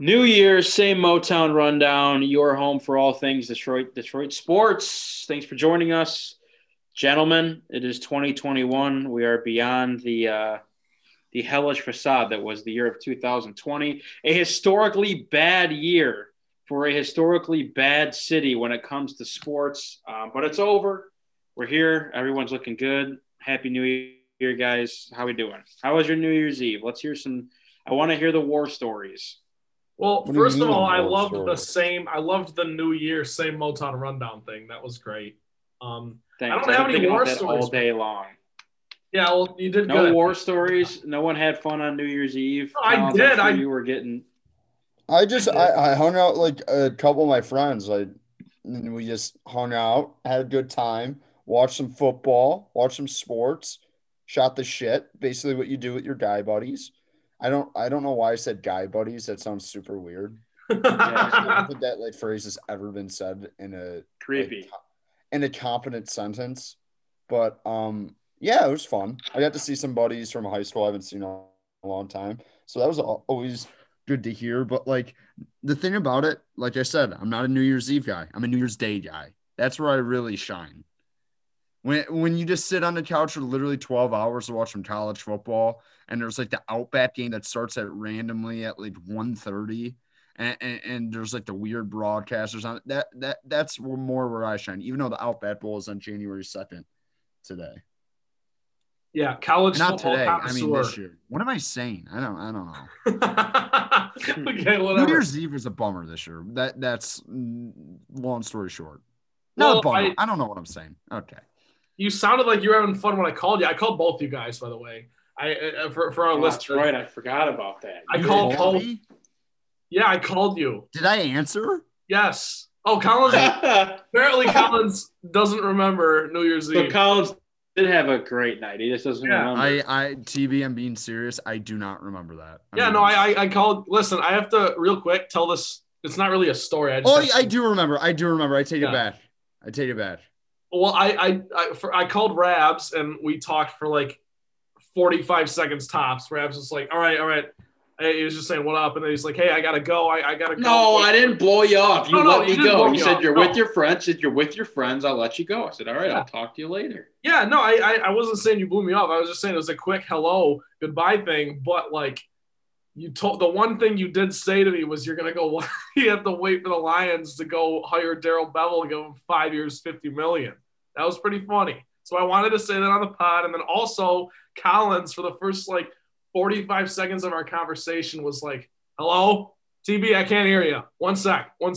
New Year, same Motown rundown. Your home for all things Detroit sports. Thanks for joining us, gentlemen. It is 2021. We are beyond the hellish facade that was the year of 2020. A historically bad year for a historically bad city when it comes to sports. But it's over. We're here. Everyone's looking good. Happy New Year, guys. How we doing? How was your New Year's Eve? Let's hear some. I want to hear the war stories. Well, first of all, I loved the New Year, same Motown rundown thing. That was great. Thanks. I don't have any war stories all day long. Yeah, well, you did. No war stories. No one had fun on New Year's Eve. No, I did. I hung out like a couple of my friends. We just hung out, had a good time, watched some football, watched some sports, shot the shit. Basically, what you do with your guy buddies. I don't know why I said guy buddies. That sounds super weird. Yeah, I don't think that phrase has ever been said in a creepy, in a competent sentence. But yeah, it was fun. I got to see some buddies from high school I haven't seen in a long time, so that was always good to hear. But the thing about it, like I said, I'm not a New Year's Eve guy. I'm a New Year's Day guy. That's where I really shine. When you just sit on the couch for literally 12 hours to watch some college football, and there's the Outback game that starts at randomly at 1:30, and there's the weird broadcasters on it. That's more where I shine, even though the Outback Bowl is on January 2nd today. Yeah, college not football. Not today. I mean this year. What am I saying? I don't know. Okay, whatever. New Year's Eve is a bummer this year. That's long story short. Not a bummer. I don't know what I'm saying. Okay. You sounded like you were having fun when I called you. I called both you guys, by the way. For our listeners. That's right. I forgot about that. I called. Yeah, I called you. Did I answer? Yes. Oh, Collins. Apparently, Collins doesn't remember New Year's Eve. So Collins did have a great night. He just doesn't remember. TB, I'm being serious. I do not remember that. I called. Listen, I have to real quick tell this. It's not really a story. I do remember. I take it back. Well, I called Rabs and we talked for 45 seconds tops. Rabs was like, all right. He was just saying, what up? And then he's like, hey, I got to go. I got to go. No, I didn't blow you off. You let me go. You said you're with your friends. I'll let you go. I said, all right, I'll talk to you later. Yeah, no, I wasn't saying you blew me off. I was just saying it was a quick hello, goodbye thing. But you told the one thing you did say to me was you're going to go, you have to wait for the Lions to go hire Daryl Bevel and give him 5 years, $50 million. That was pretty funny. So I wanted to say that on the pod. And then also Collins for the first 45 seconds of our conversation was like, hello, TB, I can't hear you. One sec. And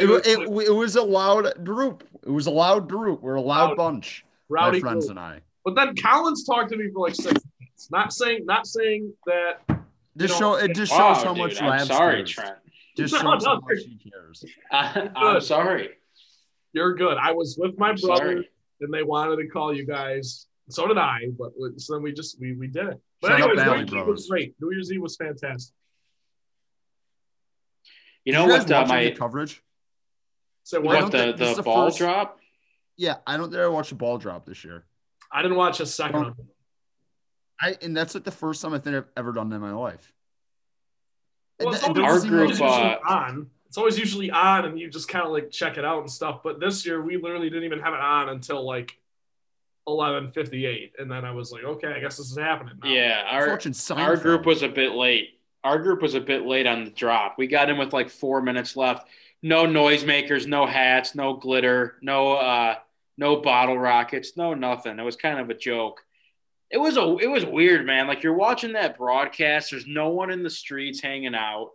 it was a loud group. We're a loud bunch. Rowdy my friends group. And I. But then Collins talked to me for 6 minutes. Not saying that. This shows how much I'm sorry, Trent. Just shows how much he cares. I'm sorry. You're good. I was with my brother, and they wanted to call you guys. So did I, but so then we did it. But anyway, New Year's Eve was great. New Year's Eve was fantastic. You know what? My coverage. So what the ball drop? Yeah, I don't think I watched a ball drop this year. I didn't watch a second of it. And that's the first time I think I've ever done it in my life. Well, our group on. It's always usually on, and you just kind of check it out and stuff. But this year, we literally didn't even have it on until 11:58, and then I was like, okay, I guess this is happening now. Yeah, our group was a bit late. Our group was a bit late on the drop. We got in with 4 minutes left. No noisemakers, no hats, no glitter, no bottle rockets, no nothing. It was kind of a joke. It was weird, man. You're watching that broadcast. There's no one in the streets hanging out.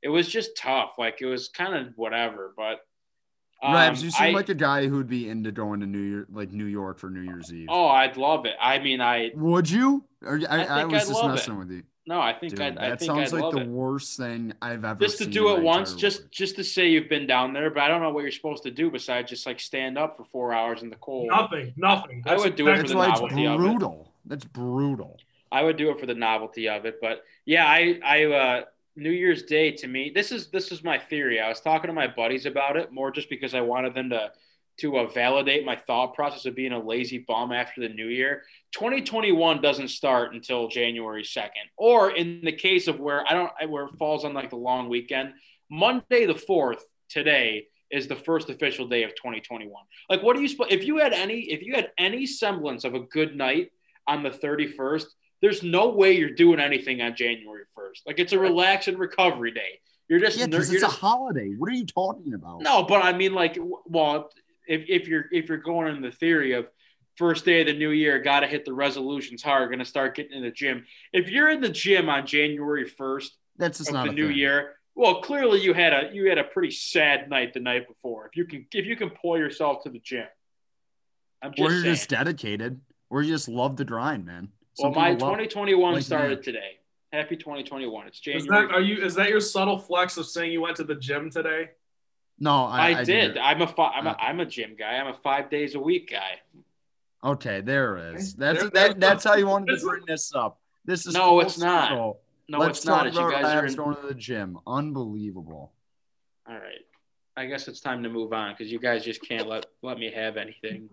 It was just tough. It was kind of whatever, but Rabs, you seem like a guy who'd be into going to New York for New Year's Eve. Oh, I'd love it. I mean, I would you? Or, I was I'd just messing it with you. No, I think That sounds like the worst thing I've ever seen. Just to do it once, just to say you've been down there, but I don't know what you're supposed to do besides just stand up for 4 hours in the cold. Nothing. I would do it for the novelty of it. That's brutal. I would do it for the novelty of it, but yeah, I New Year's Day to me, this is my theory. I was talking to my buddies about it more just because I wanted them to to validate my thought process of being a lazy bum after the new year, 2021 doesn't start until January 2nd. Or in the case of where it falls on like the long weekend, Monday the 4th today is the first official day of 2021. Like, what do you – if you had any semblance of a good night on the 31st, there's no way you're doing anything on January 1st. Like, it's a relax and recovery day. You're just – it's a holiday. What are you talking about? No, but I mean, like, well – If you're going in the theory of first day of the new year, got to hit the resolutions hard, going to start getting in the gym. If you're in the gym on January 1st of the new year, well, clearly you had a pretty sad night the night before. If you can pull yourself to the gym, just dedicated, or you just love the grind, man. Well, my 2021 started today. Happy 2021. It's January. Is that your subtle flex of saying you went to the gym today? No, I did. I'm a gym guy. I'm a 5 days a week guy. Okay, there it is. That's how you wanted to bring this up. This is no, it's not. Circle. No, let's it's not. It's you guys are going to the gym. Unbelievable. All right, I guess it's time to move on because you guys just can't let me have anything.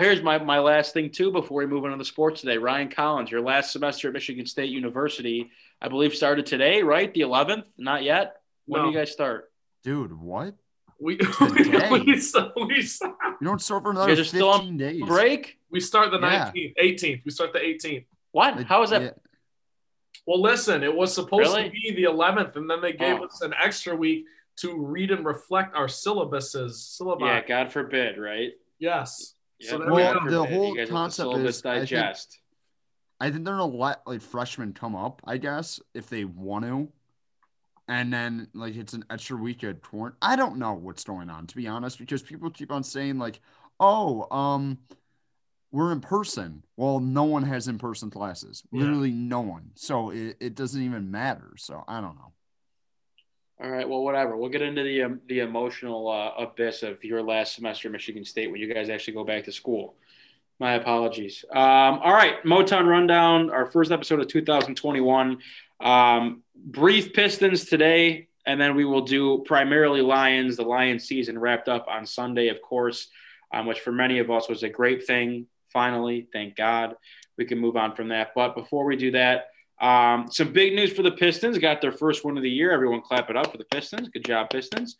Here's my last thing too before we move on to the sports today. Ryan Collins, your last semester at Michigan State University, I believe started today, right? The 11th? Not yet. When do you guys start? Dude, what? We don't start for another 15 days. Break? We start the 19th, 18th. We start the 18th. What? How is that? Yeah. Well, listen, it was supposed to be the 11th, and then they gave us an extra week to read and reflect our syllabuses. Syllabi. Yeah, God forbid, right? Yes. Yeah. So the whole concept is digest. I think they're going to let freshmen come up, I guess, if they want to. And then, it's an extra week at torn. I don't know what's going on, to be honest, because people keep on saying, we're in person. Well, no one has in-person classes. Yeah. Literally no one. So it doesn't even matter. So I don't know. All right. Well, whatever. We'll get into the emotional abyss of your last semester at Michigan State when you guys actually go back to school. My apologies. All right. Motown Rundown, our first episode of 2021. Brief Pistons today, and then we will do primarily Lions. The Lions season wrapped up on Sunday, of course, which for many of us was a great thing. Finally, thank God we can move on from that. But before we do that, some big news for the Pistons. Got their first win of the year. Everyone clap it up for the Pistons. Good job, Pistons.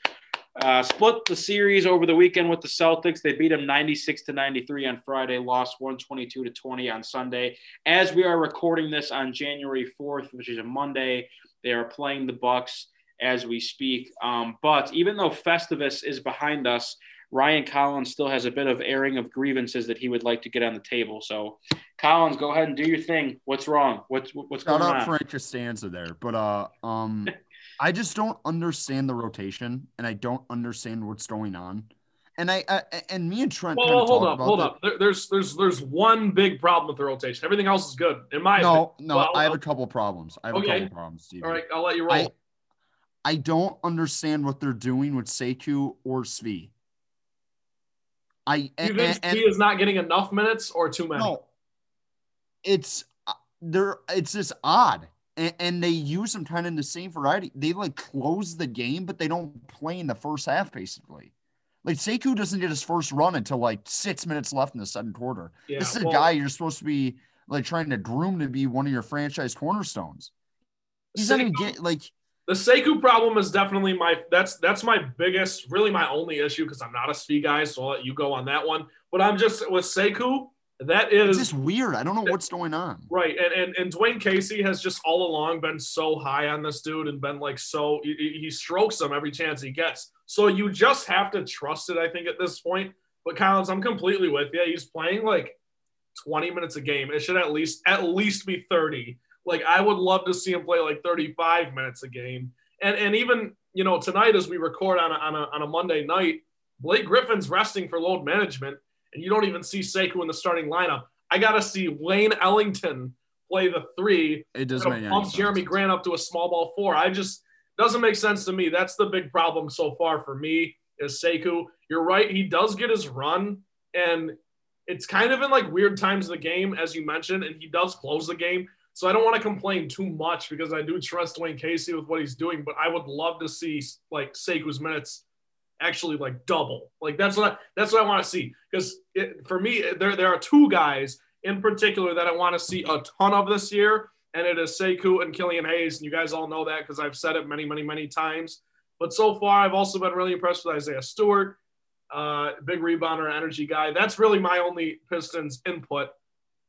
Split the series over the weekend with the Celtics. They beat them 96-93 on Friday, lost 122-20 on Sunday. As we are recording this on January 4th, which is a Monday, they are playing the Bucks as we speak. But even though Festivus is behind us, Ryan Collins still has a bit of airing of grievances that he would like to get on the table. So, Collins, go ahead and do your thing. What's wrong? What's going on? Shout out Frank Costanza there, but I just don't understand the rotation, and I don't understand what's going on. And I me and Trent. Well, hold up. There's one big problem with the rotation. Everything else is good, in my opinion. No, I have a couple problems. I have a couple problems, Steve. All right, I'll let you roll. I don't understand what they're doing with Sekou or Svi. You think Svi is not getting enough minutes or too many? No, it's just odd. And they use them kind of in the same variety. They close the game, but they don't play in the first half, basically. Sekou doesn't get his first run until 6 minutes left in the second quarter. Yeah, this is a guy you're supposed to be trying to groom to be one of your franchise cornerstones. He's not even getting the Sekou problem is definitely that's my biggest, really my only issue, because I'm not a Svi guy, so I'll let you go on that one. But I'm just with Sekou. That is just weird. I don't know what's going on. Right. And Dwayne Casey has just all along been so high on this dude and been he strokes him every chance he gets. So you just have to trust it, I think, at this point. But Collins, I'm completely with you. He's playing 20 minutes a game. It should at least be 30. I would love to see him play 35 minutes a game. And even, tonight as we record on a Monday night, Blake Griffin's resting for load management. And you don't even see Sekou in the starting lineup. I got to see Wayne Ellington play the three. It doesn't make sense. Jeremy Grant up to a small ball four. Doesn't make sense to me. That's the big problem so far for me is Sekou. You're right. He does get his run, and it's kind of in weird times of the game, as you mentioned, and he does close the game. So I don't want to complain too much because I do trust Dwayne Casey with what he's doing, but I would love to see Sekou's minutes actually like double. Like that's what I want to see. Because for me, there are two guys in particular that I want to see a ton of this year, and it is Sekou and Killian Hayes. And you guys all know that because I've said it many, many, many times. But so far, I've also been really impressed with Isaiah Stewart, big rebounder, energy guy. That's really my only Pistons input.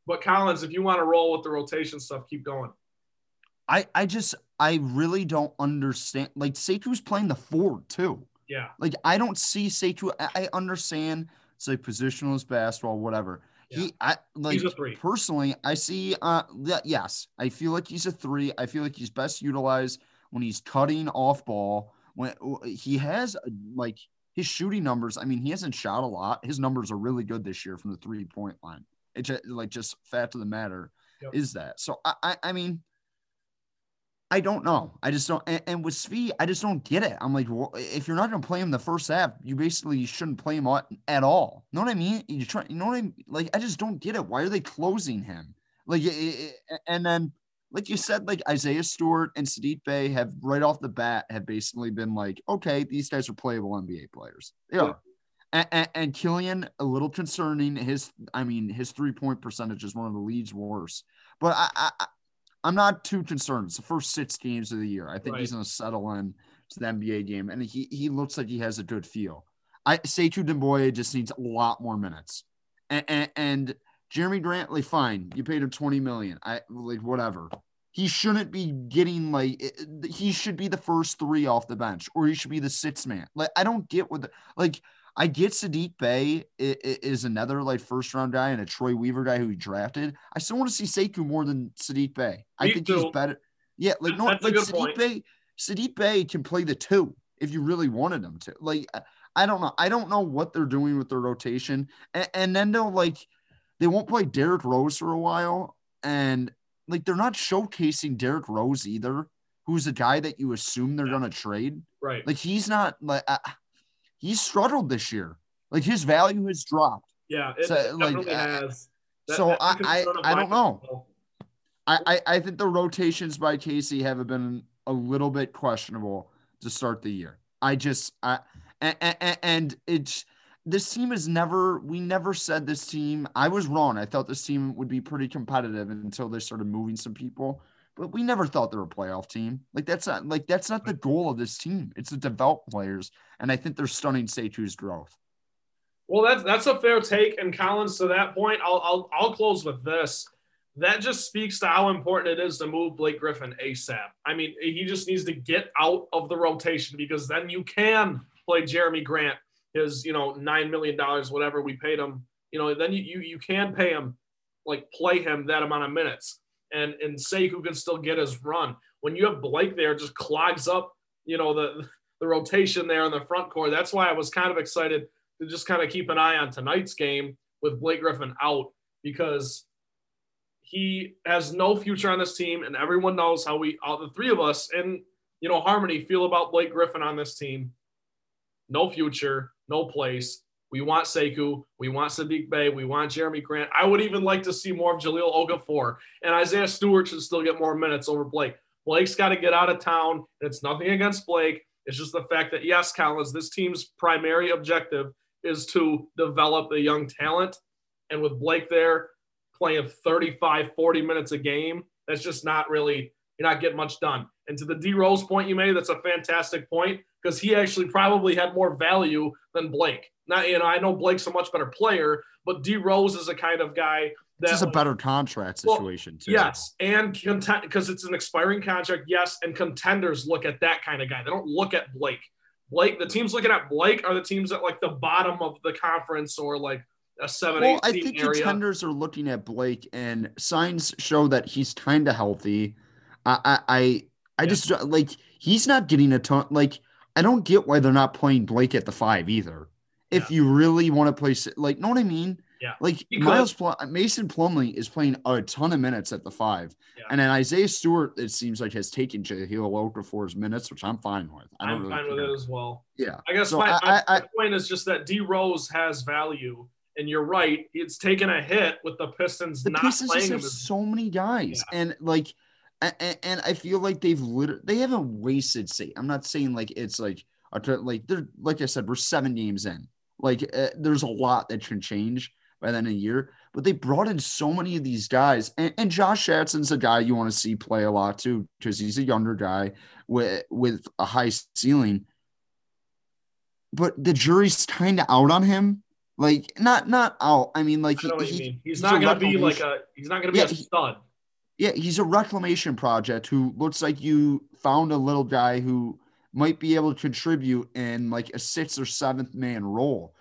But Collins, if you want to roll with the rotation stuff, keep going. I really don't understand. Like, Sekou's playing the forward too. Yeah. Like, I don't see Sekou. I understand it's like positionless basketball, whatever. Yeah. He's a three. Personally, I see. Yes, I feel like he's a three. I feel like he's best utilized when he's cutting off ball. When he has like his shooting numbers. I mean, he hasn't shot a lot. His numbers are really good this year from the 3-point line. It's like just fact of the matter is that. So I mean, I don't know. I just don't. And with Svi, I just don't get it. I'm like, well, if you're not going to play him the first half, you basically shouldn't play him at all. Know what I mean? You know what I mean? Like, I just don't get it. Why are they closing him? Like, and then, like you said, like Isaiah Stewart and Sadiq Bey have right off the bat have basically been like, okay, these guys are playable NBA players. They are. And Killian, a little concerning. His 3-point percentage is one of the league's worst. But I'm not too concerned. It's the first 6 games of the year. I think he's going to settle in to the NBA game, and he looks like he has a good feel. Sekou Doumbouya just needs a lot more minutes. And Jeremy Grant, like, fine, you paid him $20 million. Whatever. He shouldn't be getting he should be the first 3 off the bench, or he should be the 6th man. Like, I don't get I get Sadiq Bey is another first-round guy and a Troy Weaver guy who he drafted. I still want to see Sekou more than Sadiq Bey. I think he's better. Yeah, Sadiq Bey can play the 2 if you really wanted him to. Like, I don't know. I don't know what they're doing with their rotation. And then they'll they won't play Derrick Rose for a while. And they're not showcasing Derrick Rose either, who's a guy that you assume they're going to trade. Right. He's not he's struggled this year. His value has dropped. Yeah, it definitely has. I don't know. I think the rotations by Casey have been a little bit questionable to start the year. This team is never – we never said this team – I was wrong. I thought this team would be pretty competitive until they started moving some people. But we never thought they were a playoff team. That's not the goal of this team. It's to develop players, and I think they're stunning Sekou's growth. Well, that's a fair take, and Collins, to that point, I'll close with this. That just speaks to how important it is to move Blake Griffin ASAP. I mean, he just needs to get out of the rotation, because then you can play Jeremy Grant his $9 million, whatever we paid him. Then you can pay him, play him that amount of minutes. And Sekou can still get his run. When you have Blake there, it just clogs up, the rotation there in the front court. That's why I was kind of excited to just kind of keep an eye on tonight's game with Blake Griffin out, because he has no future on this team, and everyone knows how all the three of us in harmony feel about Blake Griffin on this team. No future, no place. We want Sekou. We want Sadiq Bey. We want Jeremy Grant. I would even like to see more of Jahlil Okafor. And Isaiah Stewart should still get more minutes over Blake. Blake's got to get out of town. And it's nothing against Blake. It's just the fact that, yes, Collins, this team's primary objective is to develop the young talent. And with Blake there playing 35, 40 minutes a game, that's just not really – you're not getting much done. And to the D. Rose point you made, that's a fantastic point, because he actually probably had more value than Blake. Not, I know Blake's a much better player, but D. Rose is a kind of guy that is a better contract situation too. Yes, and because it's an expiring contract. Yes, and contenders look at that kind of guy. They don't look at Blake. The teams looking at Blake are the teams at the bottom of the conference or a 7-8 team area. I think contenders are looking at Blake, and signs show that he's kind of healthy. Just he's not getting a ton. I don't get why they're not playing Blake at the 5 either. If you really want to play, know what I mean? Yeah. Mason Plumlee is playing a ton of minutes at the 5, and then Isaiah Stewart, it seems has taken Jahlil Okafor's minutes, which I'm fine with. I'm fine with it as well. Yeah. I guess my point is just that D. Rose has value, and you're right, it's taken a hit with the Pistons not playing him. So many guys, and I feel like they haven't wasted. I'm not saying it's Like I said, we're 7 games in. There's a lot that can change by the end of the year. But they brought in so many of these guys. And Josh Jackson's a guy you want to see play a lot, too, because he's a younger guy with a high ceiling. But the jury's kind of out on him. Not out. I mean, I know what you mean. He's not going to be a stud. Yeah, he's a reclamation project who looks like you found a little guy who might be able to contribute in a 6th or 7th man role.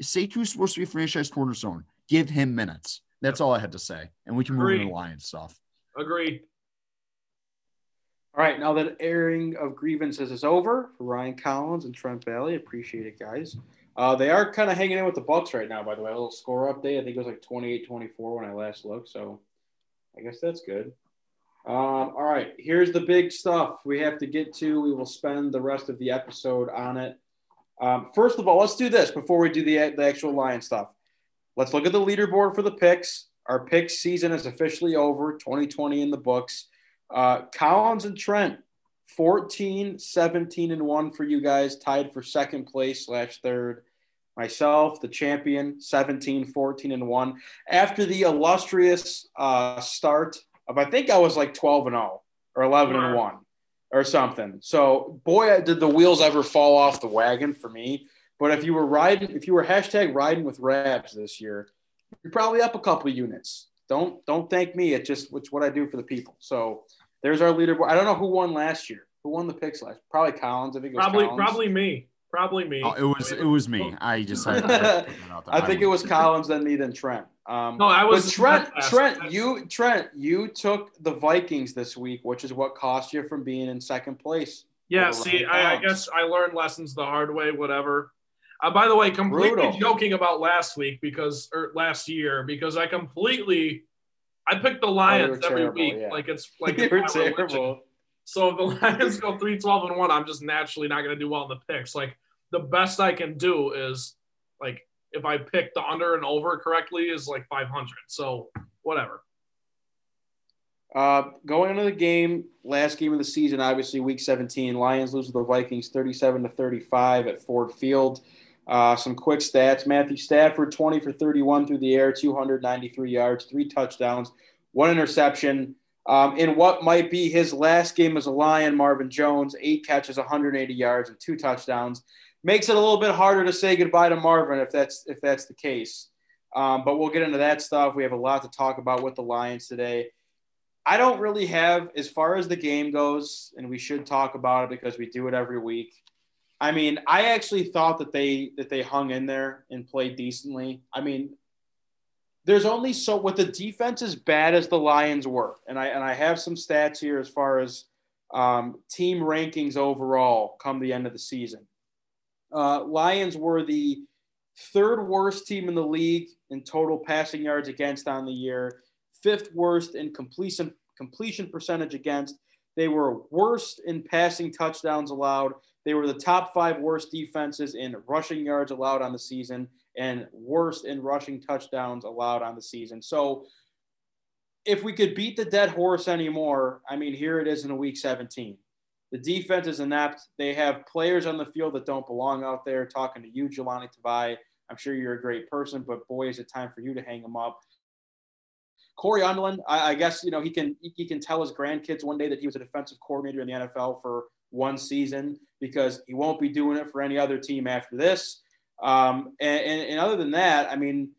Sekou's supposed to be a franchise cornerstone. Give him minutes. That's all I had to say. And we can move into Lions stuff. Agreed. All right, now that airing of grievances is over for Ryan Collins and Trent Bailey, appreciate it, guys. They are kind of hanging in with the Bucs right now, by the way. A little score update. I think it was 28-24 when I last looked, so I guess that's good. All right, here's the big stuff we have to get to. We will spend the rest of the episode on it. First of all, let's do this before we do the actual Lion stuff. Let's look at the leaderboard for the picks. Our pick season is officially over, 2020 in the books. Collins and Trent, 14-17-1 for you guys, tied for 2nd place/3rd. Myself, the champion, 17-14-1. After the illustrious start of, I think I was 12-0 or 11-1 or something. So, boy, did the wheels ever fall off the wagon for me. But if you were #riding with Rabs this year, you're probably up a couple units. Don't thank me. It's what I do for the people. So there's our leaderboard. I don't know who won last year. Who won the picks last? Probably Collins. I think it was Collins. Probably me. Oh, it was me. I just had I think it was Collins, then me, then Trent. No, I was Trent, you took the Vikings this week, which is what cost you from being in 2nd place. Yeah, see, I guess I learned lessons the hard way, whatever. By the way, completely brutal. Joking about last year, because I picked the Lions every week. Yeah. It's it's terrible. So if the Lions go 3-12-1, I'm just naturally not going to do well in the picks. The best I can do is if I pick the under and over correctly is 500. So whatever. Going into the game, last game of the season, obviously week 17, Lions lose to the Vikings 37-35 at Ford Field. Some quick stats. Matthew Stafford, 20-for-31 through the air, 293 yards, 3 touchdowns, 1 interception. In what might be his last game as a Lion, Marvin Jones, 8 catches, 180 yards, and 2 touchdowns. Makes it a little bit harder to say goodbye to Marvin if that's the case. But we'll get into that stuff. We have a lot to talk about with the Lions today. I don't really have, as far as the game goes, and we should talk about it because we do it every week. I mean, I actually thought that they hung in there and played decently. I mean, there's only so with the defense as bad as the Lions were, and I have some stats here as far as team rankings overall come the end of the season. Lions were the 3rd worst team in the league in total passing yards against on the year, 5th worst in completion percentage against. They were worst in passing touchdowns allowed. They were the top 5 worst defenses in rushing yards allowed on the season and worst in rushing touchdowns allowed on the season. So if we could beat the dead horse anymore, I mean, here it is in week 17. The defense is inept. They have players on the field that don't belong out there. Talking to you, Jelani Tavai, I'm sure you're a great person, but boy, is it time for you to hang them up. Corey Underland, I guess, he can tell his grandkids one day that he was a defensive coordinator in the NFL for 1 season because he won't be doing it for any other team after this. And other than that, I mean,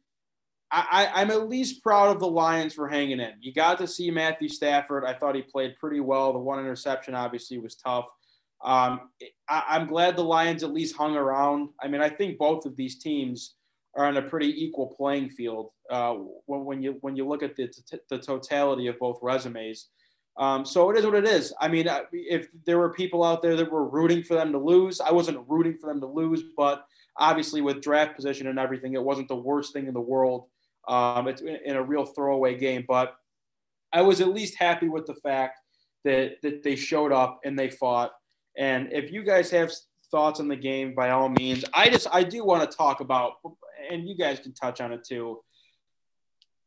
I'm at least proud of the Lions for hanging in. You got to see Matthew Stafford. I thought he played pretty well. The 1 interception obviously was tough. I'm glad the Lions at least hung around. I mean, I think both of these teams are on a pretty equal playing field when you look at the totality of both resumes. So it is what it is. I mean, if there were people out there that were rooting for them to lose, I wasn't rooting for them to lose, but obviously with draft position and everything, it wasn't the worst thing in the world. It's in a real throwaway game, but I was at least happy with the fact that they showed up and they fought. And if you guys have thoughts on the game, by all means, I do want to talk about, and you guys can touch on it too.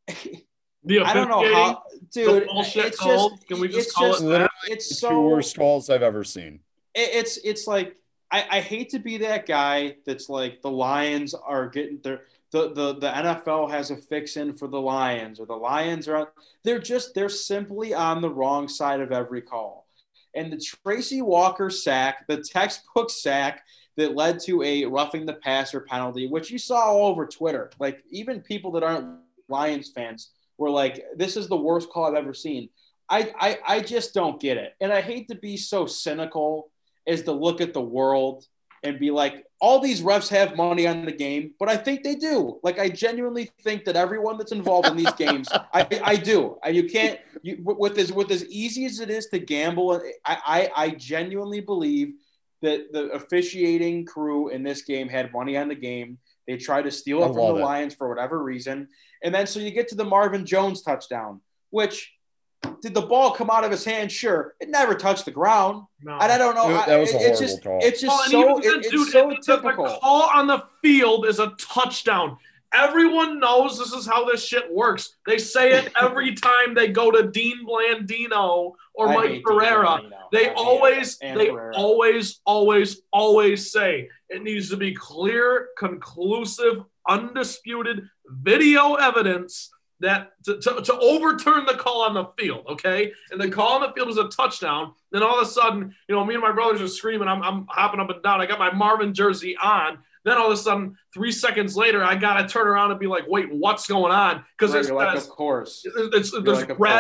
I don't know how, dude. Can we just call it that? It's the 2 worst calls I've ever seen. It's like I hate to be that guy that's like the Lions are getting their the NFL has a fix-in for the Lions, or the Lions are on, they're simply on the wrong side of every call. And the Tracy Walker sack, the textbook sack that led to a roughing the passer penalty, which you saw all over Twitter. Like, even people that aren't Lions fans were like, this is the worst call I've ever seen. I just don't get it. And I hate to be so cynical as to look at the world and be like, all these refs have money on the game, but I think they do. Like, I genuinely think that everyone that's involved in these games, I do. You can't with as easy as it is to gamble. I genuinely believe that the officiating crew in this game had money on the game. They tried to steal it from the Lions for whatever reason. And then so you get to the Marvin Jones touchdown, which did the ball come out of his hand? Sure. It never touched the ground. No. And I don't know. That was a horrible call. It's just typical. The call on the field is a touchdown. Everyone knows this is how this shit works. They say it every time they go to Dean Blandino or Mike Pereira. They always say it needs to be clear, conclusive, undisputed video evidence that to overturn the call on the field, okay? And the call on the field was a touchdown. Then all of a sudden, you know, me and my brothers are screaming. I'm hopping up and down. I got my Marvin jersey on. Then all of a sudden, 3 seconds later, I got to turn around and be like, wait, what's going on? Because there's red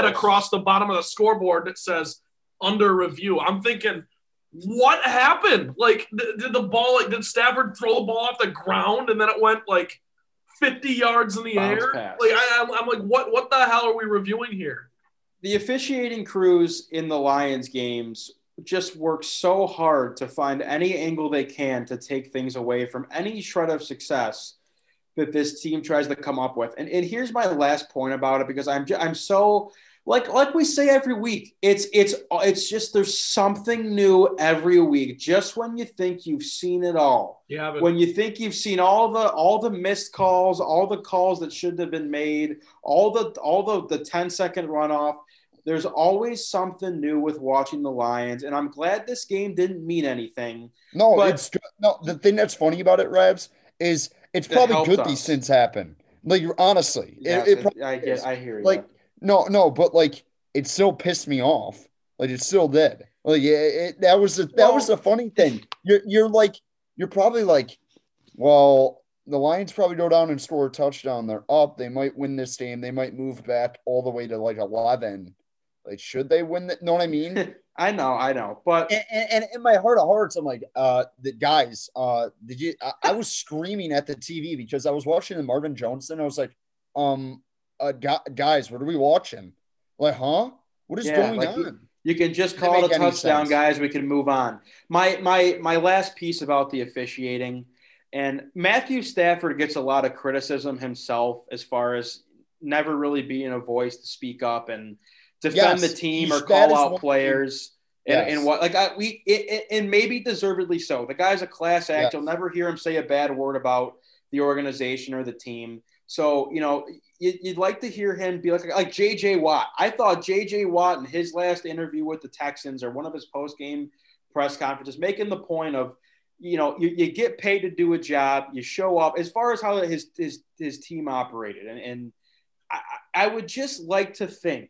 across the bottom of the scoreboard that says under review. I'm thinking, what happened? Like, did Stafford throw the ball off the ground and then it went like 50 yards in the air? Pass. Like, I'm like, what the hell are we reviewing here? The officiating crews in the Lions games just work so hard to find any angle they can to take things away from any shred of success that this team tries to come up with. And here's my last point about it, because I'm so like we say every week, it's just there's something new every week. Just when you think you've seen it all, when you think you've seen all the missed calls, all the calls that shouldn't have been made, all the 10-second runoff. There's always something new with watching the Lions, and I'm glad this game didn't mean anything. No, the thing that's funny about it, Rabs, is it's probably good these things happen. Like, honestly, yes, I hear you. Like, but like, it still pissed me off. Like, it still did. Like, that was the funny thing. You're probably like, well, the Lions probably go down and score a touchdown. They're up. They might win this game. They might move back all the way to like 11. Like, should they win that? Know what I mean? I know. But and in my heart of hearts, I'm like, I was screaming at the TV because I was watching the Marvin Jones. I was like, guys, what are we watching? Like, huh? What is going on? You can just call it a touchdown, guys. We can move on. My last piece about the officiating, and Matthew Stafford gets a lot of criticism himself as far as never really being a voice to speak up and defend the team or call out players and what, like, and maybe deservedly so. The guy's a class act. You'll never hear him say a bad word about the organization or the team. So, you know, you'd like to hear him be like J.J. Watt. I thought J.J. Watt in his last interview with the Texans or one of his post-game press conferences making the point of, you know, you get paid to do a job, you show up, as far as how his team operated. And I would just like to think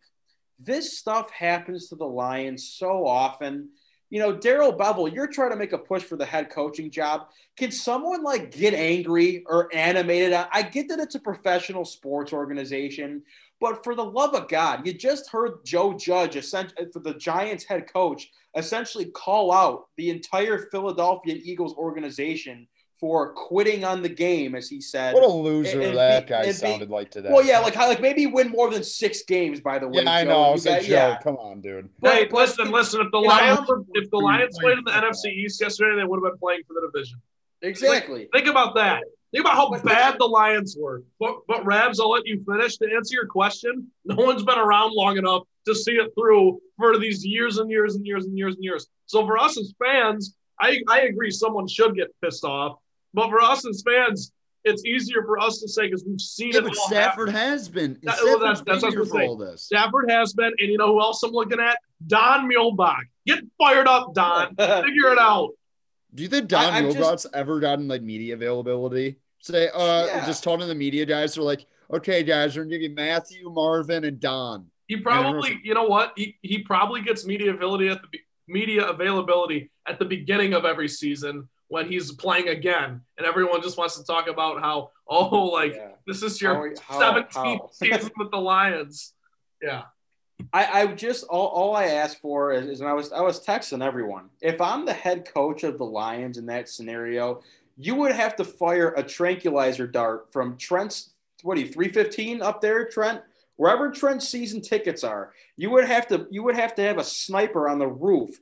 this stuff happens to the Lions so often. You know, Daryl Bevel, you're trying to make a push for the head coaching job. Can someone, like, get angry or animated? I get that it's a professional sports organization, but for the love of God, you just heard Joe Judge, for the Giants head coach, essentially call out the entire Philadelphia Eagles organization for quitting on the game, as he said. What a loser that guy sounded like today. Well, yeah, like maybe win more than 6 games, by the way. Yeah, I know. I was like, Joe, come on, dude. Hey, listen. If the Lions played in the NFC East yesterday, they would have been playing for the division. Exactly. Like, think about that. Think about how bad the Lions were. But Rabs, I'll let you finish. To answer your question, no one's been around long enough to see it through for these years and years and years and years and years. So for us as fans, I agree someone should get pissed off. But for us as fans, it's easier for us to say because we've seen it all. Stafford has been. That's what I'm saying. Stafford has been, and you know who else I'm looking at? Don Muehlbach. Get fired up, Don. Figure it out. Do you think Don Milgrod's ever gotten like media availability? Say, just talking to the media guys, they're like, okay, guys, we're gonna give you Matthew, Marvin, and Don. He probably, you know what? He probably gets media availability at the beginning of every season when he's playing again, and everyone just wants to talk about how, this is your 17th season with the Lions. Yeah. I just all I asked for is, and I was texting everyone, if I'm the head coach of the Lions in that scenario, you would have to fire a tranquilizer dart from Trent's 315 up there, Trent, wherever Trent's season tickets are. You would have to have a sniper on the roof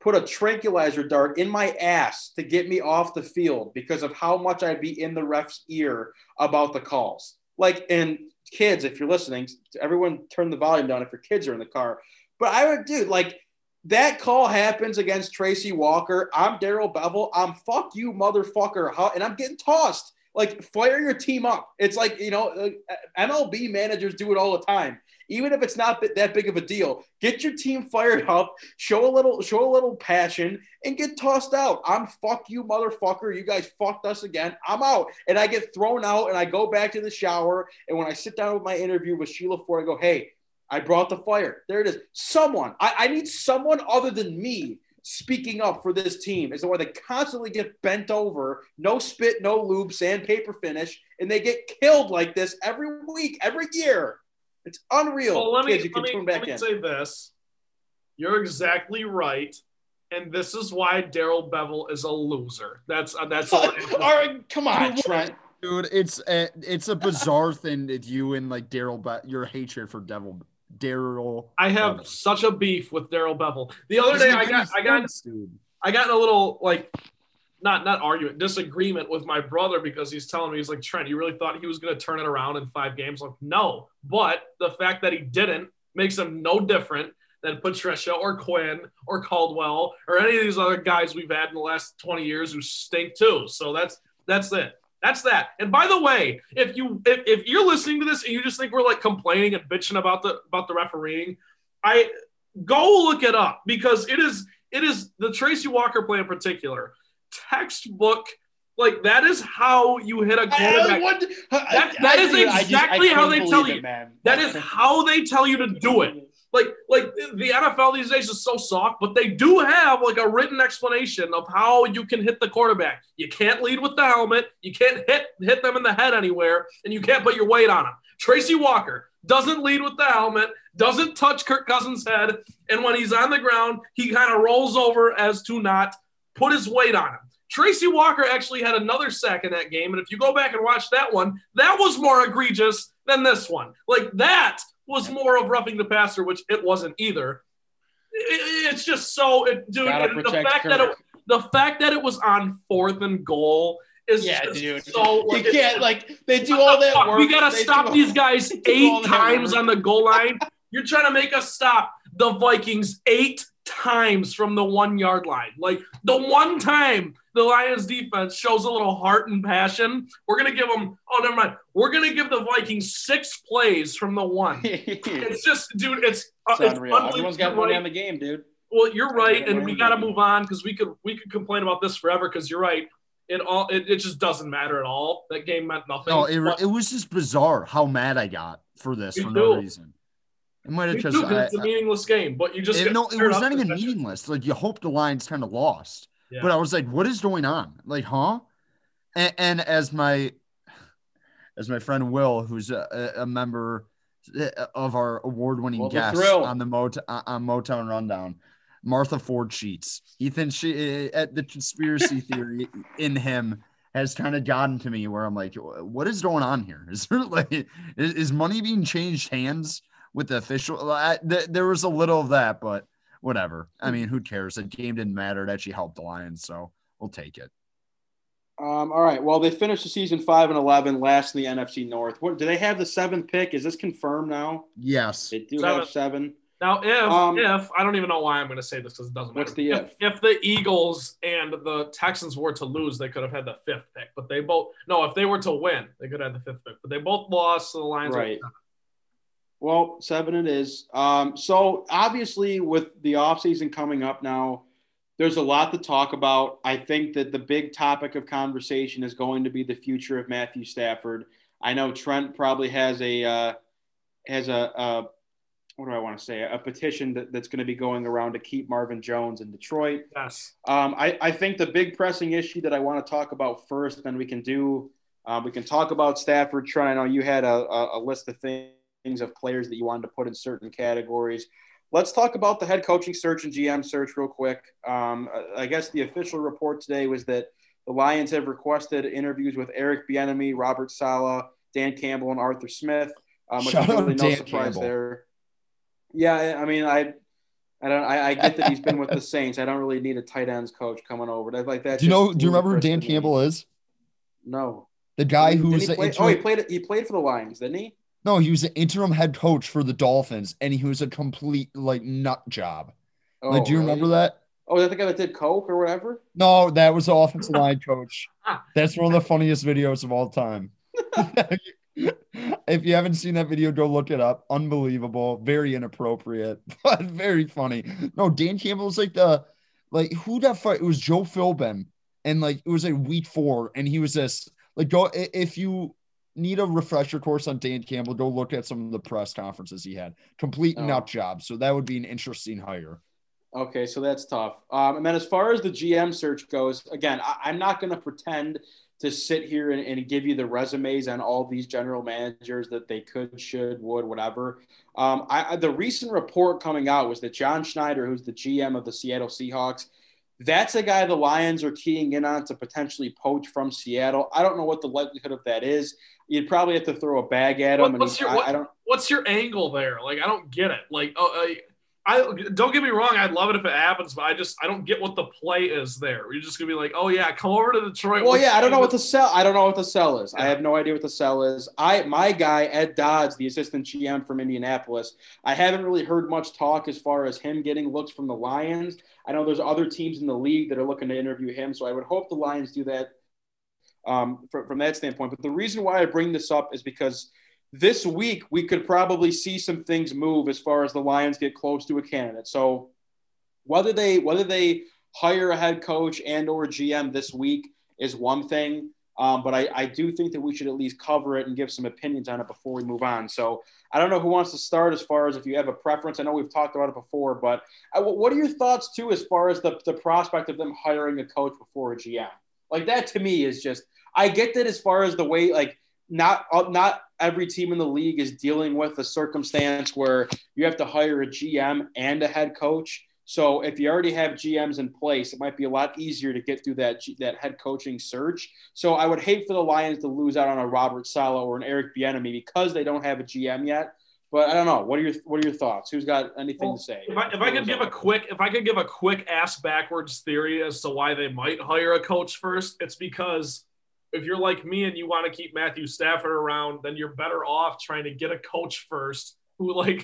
put a tranquilizer dart in my ass to get me off the field because of how much I'd be in the ref's ear about the calls. Like, and kids, if you're listening, everyone turn the volume down if your kids are in the car. But I would, that call happens against Tracy Walker. I'm Daryl Bevel. I'm fuck you, motherfucker. And I'm getting tossed. Like, fire your team up. It's like, MLB managers do it all the time. Even if it's not that big of a deal, get your team fired up, show a little passion, and get tossed out. I'm fuck you, motherfucker. You guys fucked us again. I'm out. And I get thrown out, and I go back to the shower. And when I sit down with my interview with Sheila Ford, I go, hey, I brought the fire. There it is. Someone. I need someone other than me speaking up for this team. Is the one they constantly get bent over, no spit, no lube, sandpaper finish, and they get killed like this every week, every year. It's unreal. Well, let me say this. You're exactly right, and this is why Daryl Bevel is a loser. That's all. Come on, Trent. Dude, it's a bizarre thing that you and like Daryl your hatred for Daryl. I have such a beef with Daryl Bevel. The other day, I got in a little not argument, disagreement with my brother because he's telling me, he's like, Trent, you really thought he was going to turn it around in 5 games? Like, no, but the fact that he didn't makes him no different than Patricia or Quinn or Caldwell or any of these other guys we've had in the last 20 years who stink too. So that's it. That's that. And by the way, if you're listening to this and you just think we're like complaining and bitching about the refereeing, go look it up, because it is the Tracy Walker play in particular. Textbook, that is how you hit a quarterback. That is exactly how they tell you. That is how they tell you to do it. Like the NFL these days is so soft, but they do have a written explanation of how you can hit the quarterback. You can't lead with the helmet. You can't hit them in the head anywhere, and you can't put your weight on them. Tracy Walker doesn't lead with the helmet, doesn't touch Kirk Cousins' head, and when he's on the ground, he kind of rolls over as to not put his weight on him. Tracy Walker actually had another sack in that game, and if you go back and watch that one, that was more egregious than this one. That was more of roughing the passer, which it wasn't either. It's just so, dude. The fact that it was on 4th and goal is just, dude. So you can't they do all that work. We gotta stop these guys 8 times on the goal line. You're trying to make us stop the Vikings 8 times from the 1 yard line. The one time the Lions defense shows a little heart and passion, we're going to give them, we're going to give the Vikings 6 plays from the 1. It's just, dude, it's unreal. Everyone's got one on the game, dude. Well, you're right. And we got to move on, because we could complain about this forever, because you're right. It just doesn't matter at all. That game meant nothing. No, it was just bizarre how mad I got for this for no reason. It might have just been a meaningless game, but you just it was not even meaningless. You hope the Lions kind of lost, but I was like, "What is going on?" Huh? And as my friend Will, who's a member of our award-winning guest on the Motown Rundown, Martha Ford Sheets, Ethan, the conspiracy theory in him has kind of gotten to me where I'm like, "What is going on here? Is there is money being changed hands?" With the official, there was a little of that, but whatever. I mean, who cares? That game didn't matter. It actually helped the Lions, so we'll take it. All right. Well, they finished the season 5-11, last in the NFC North. Do they have the 7th pick? Is this confirmed now? Yes, they do have 7. Now, if I don't even know why I'm going to say this, because it doesn't matter. What's the if? If the Eagles and the Texans were to lose, they could have had the 5th pick. But they both if they were to win, they could have had the 5th pick. But they both lost, so the Lions are done. Well, 7 it is. So obviously with the offseason coming up now, There's a lot to talk about. I think that the big topic of conversation is going to be the future of Matthew Stafford. I know Trent probably has a petition that's going to be going around to keep Marvin Jones in Detroit. Yes. I think the big pressing issue that I want to talk about first, then we can talk about Stafford. Trent, I know you had a list of things of players that you wanted to put in certain categories. Let's talk about the head coaching search and GM search real quick. I guess the official report today was that the Lions have requested interviews with Eric Bieniemy, Robert Saleh, Dan Campbell, and Arthur Smith. Shout out to Dan Campbell. There. Yeah, I mean, I get that he's been with the Saints. I don't really need a tight ends coach coming over. Like that. Do you remember who Dan Campbell is? No. The guy who's he played for the Lions, didn't he? No, he was the interim head coach for the Dolphins, and he was a complete, nut job. Oh, do you remember that? Oh, is that the guy that did coke or whatever? No, that was the offensive line coach. That's one of the funniest videos of all time. If you haven't seen that video, go look it up. Unbelievable. Very inappropriate, but very funny. No, Dan Campbell was who that fight? It was Joe Philbin, and, it was, week 4, and he was this, if you need a refresher course on Dan Campbell, go look at some of the press conferences he had. Complete nut job. So that would be an interesting hire. Okay, so that's tough. And then as far as the GM search goes, again, I'm not going to pretend to sit here and give you the resumes on all these general managers that they could, should, would, whatever. The recent report coming out was that John Schneider, who's the GM of the Seattle Seahawks, that's a guy the Lions are keying in on to potentially poach from Seattle. I don't know what the likelihood of that is. You'd probably have to throw a bag at him. What's your angle there? I don't get it. Don't get me wrong. I'd love it if it happens, but I don't get what the play is there. You're just gonna be like, oh yeah, come over to Detroit. Well, I don't know what the sell. I don't know what the sell is. Yeah. I have no idea what the sell is. My guy Ed Dodds, the assistant GM from Indianapolis. I haven't really heard much talk as far as him getting looks from the Lions. I know there's other teams in the league that are looking to interview him, so I would hope the Lions do that from that standpoint. But the reason why I bring this up is because this week, we could probably see some things move as far as the Lions get close to a candidate. So whether they hire a head coach and or GM this week is one thing, but I do think that we should at least cover it and give some opinions on it before we move on. So I don't know who wants to start as far as if you have a preference. I know we've talked about it before, but what are your thoughts, too, as far as the prospect of them hiring a coach before a GM? That to me is just – I get that as far as the way – not every team in the league is dealing with a circumstance where you have to hire a GM and a head coach. So if you already have GMs in place, it might be a lot easier to get through that head coaching search. So I would hate for the Lions to lose out on a Robert Saleh or an Eric Bieniemy because they don't have a GM yet. But I don't know. What are your thoughts? Who's got anything to say? If I could give a quick ass backwards theory as to why they might hire a coach first, it's because if you're like me and you want to keep Matthew Stafford around, then you're better off trying to get a coach first who get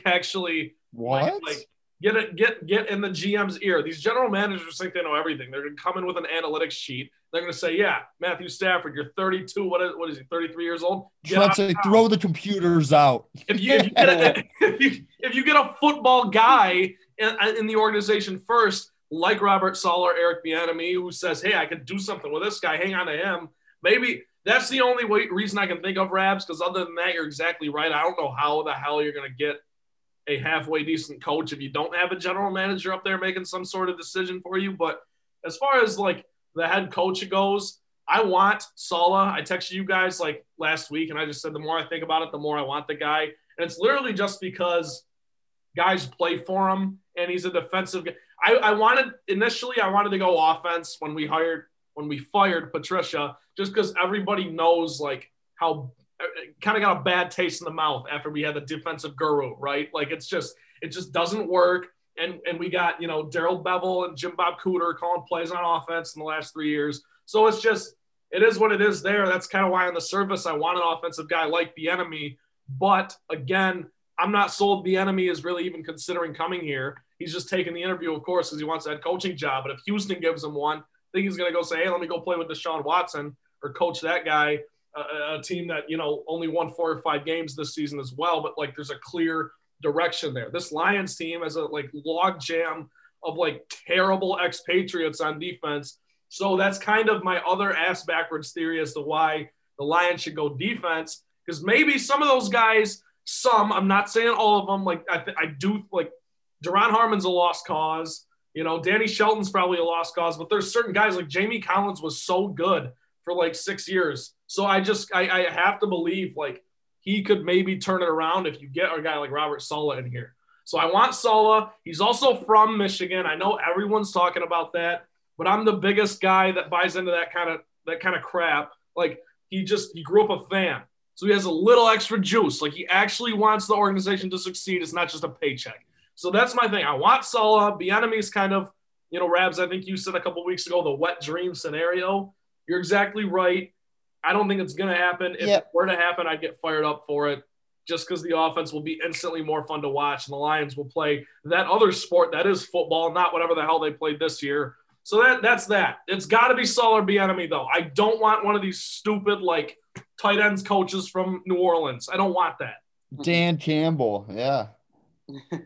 in the GM's ear. These general managers think they know everything. They're going to come in with an analytics sheet. They're going to say, yeah, Matthew Stafford, you're 32. What is he, 33 years old? Throw the computers out. If you get a football guy in the organization first, like Robert Saleh or Eric Bieniemy, who says, hey, I could do something with this guy, hang on to him. Maybe that's the only reason I can think of, Rabs, because other than that, you're exactly right. I don't know how the hell you're going to get a halfway decent coach if you don't have a general manager up there making some sort of decision for you. But as far as, the head coach goes, I want Saleh. I texted you guys, last week, and I just said the more I think about it, the more I want the guy. And it's literally just because guys play for him, and he's a defensive guy. I wanted to go offense when we fired Patricia, just because everybody knows how kind of got a bad taste in the mouth after we had the defensive guru, right? It just doesn't work. And we got, Daryl Bevel and Jim Bob Cooter calling plays on offense in the last 3 years. So it is what it is there. That's kind of why on the surface, I want an offensive guy like Bieniemy. But again, I'm not sold Bieniemy is really even considering coming here. He's just taking the interview, of course, because he wants that coaching job. But if Houston gives him one, I think he's going to go say, hey, let me go play with Deshaun Watson or coach that guy, a team that, only won 4 or 5 games this season as well. But there's a clear direction there. This Lions team has a log jam of like terrible expatriates on defense. So that's kind of my other ass backwards theory as to why the Lions should go defense, because maybe some of those guys, some, I'm not saying all of them, like I do like Daron Harmon's a lost cause. You know, Danny Shelton's probably a lost cause, but there's certain guys like Jamie Collins was so good for like 6 years. So I have to believe like he could maybe turn it around if you get a guy like Robert Saleh in here. So I want Saleh. He's also from Michigan. I know everyone's talking about that, but I'm the biggest guy that buys into that kind of crap. Like he grew up a fan. So he has a little extra juice. Like he actually wants the organization to succeed. It's not just a paycheck. So that's my thing. I want Saleh. Bieniemy is kind of, you know, Rabs, I think you said a couple weeks ago, the wet dream scenario. You're exactly right. I don't think it's going to happen. If it were to happen, I'd get fired up for it just because the offense will be instantly more fun to watch and the Lions will play that other sport that is football, not whatever the hell they played this year. So that's that. It's got to be Saleh or Bieniemy, though. I don't want one of these stupid, like, tight ends coaches from New Orleans. I don't want that. Dan Campbell, yeah.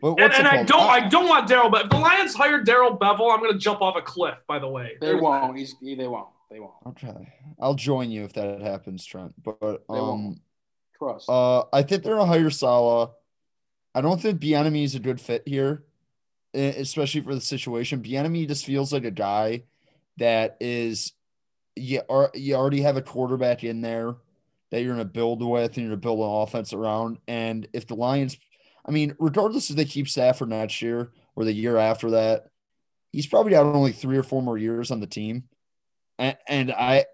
But I don't want Daryl Bevel. If the Lions hired Daryl Bevel, I'm going to jump off a cliff, by the way. They won't. Okay. I'll join you if that happens, Trent. But they won't. Trust. I think they're going to hire Saleh. I don't think Bieniemy is a good fit here, especially for the situation. Bieniemy just feels like a guy that is you already have a quarterback in there that you're going to build with and you're going to build an offense around. And if the Lions – I mean, regardless if they keep Stafford next year or the year after that, he's probably out only 3 or 4 more years on the team. And I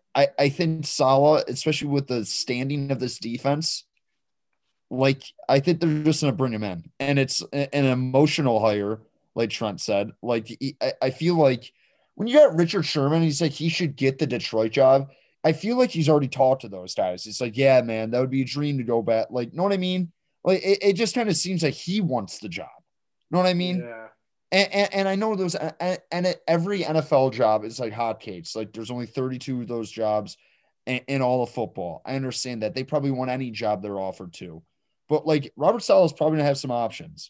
think Saleh, especially with the standing of this defense, like I think they're just going to bring him in. And it's an emotional hire, like Trent said. Like I feel like when you got Richard Sherman, he's like he should get the Detroit job. I feel like he's already talked to those guys. It's like, yeah, man, that would be a dream to go back. Like, know what I mean? Like it just kind of seems like he wants the job. You know what I mean? Yeah. And I know those and every NFL job is like hotcakes. Like there's only 32 of those jobs in all of football. I understand that they probably want any job they're offered to, but like Robert Saleh is probably gonna have some options.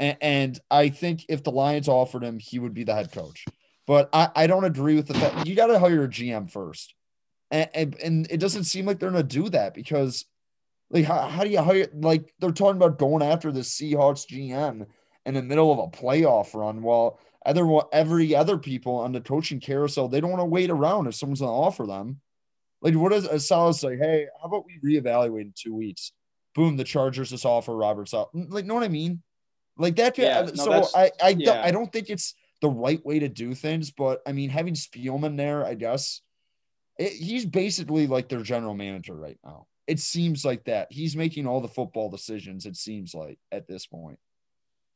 And I think if the Lions offered him, he would be the head coach. But I don't agree with the fact you got to hire a GM first, and it doesn't seem like they're gonna do that because. Like, how do you hire? Like, they're talking about going after the Seahawks GM in the middle of a playoff run. Well, every other people on the coaching carousel, they don't want to wait around if someone's going to offer them. Like, what does Saleh say? Hey, how about we reevaluate in 2 weeks? Boom, the Chargers just offer Robert Saleh. Like, know what I mean? Like, that. I don't think it's the right way to do things, but I mean, having Spielman there, I guess, he's basically like their general manager right now. It seems like that. He's making all the football decisions, it seems like, at this point.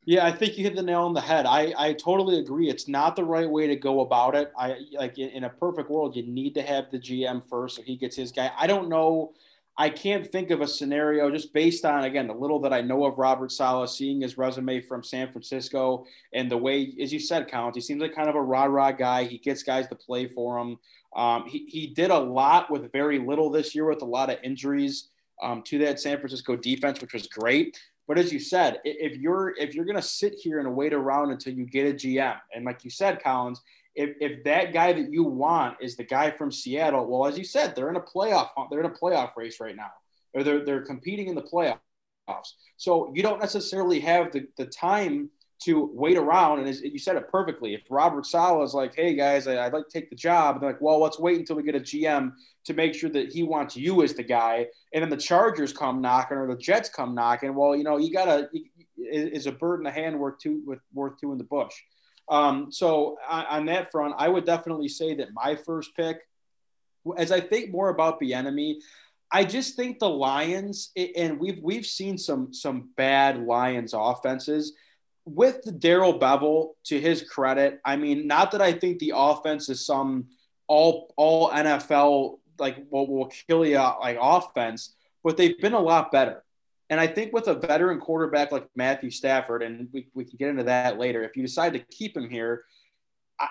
Yeah, I think you hit the nail on the head. I totally agree. It's not the right way to go about it. In a perfect world, you need to have the GM first so he gets his guy. I don't know. I can't think of a scenario just based on, again, the little that I know of Robert Saleh, seeing his resume from San Francisco and the way, as you said, Collins, he seems like kind of a rah-rah guy. He gets guys to play for him. He did a lot with very little this year with a lot of injuries to that San Francisco defense, which was great. But as you said, if you're going to sit here and wait around until you get a GM, and like you said, Collins, if that guy that you want is the guy from Seattle, well, as you said, they're in a playoff race right now, or they're competing in the playoffs. So you don't necessarily have the time to wait around, and as you said it perfectly, if Robert Saleh is like, hey, guys, I'd like to take the job, and they're like, well, let's wait until we get a GM to make sure that he wants you as the guy, and then the Chargers come knocking or the Jets come knocking, well, you know, you got to – is a bird in the hand worth two in the bush. So on that front, I would definitely say that my first pick, as I think more about Bieniemy, I just think the Lions – and we've seen some bad Lions offenses – with the Daryl Bevel, to his credit, I mean, not that I think the offense is some all NFL like what will kill you like offense, but they've been a lot better. And I think with a veteran quarterback like Matthew Stafford, and we can get into that later, if you decide to keep him here,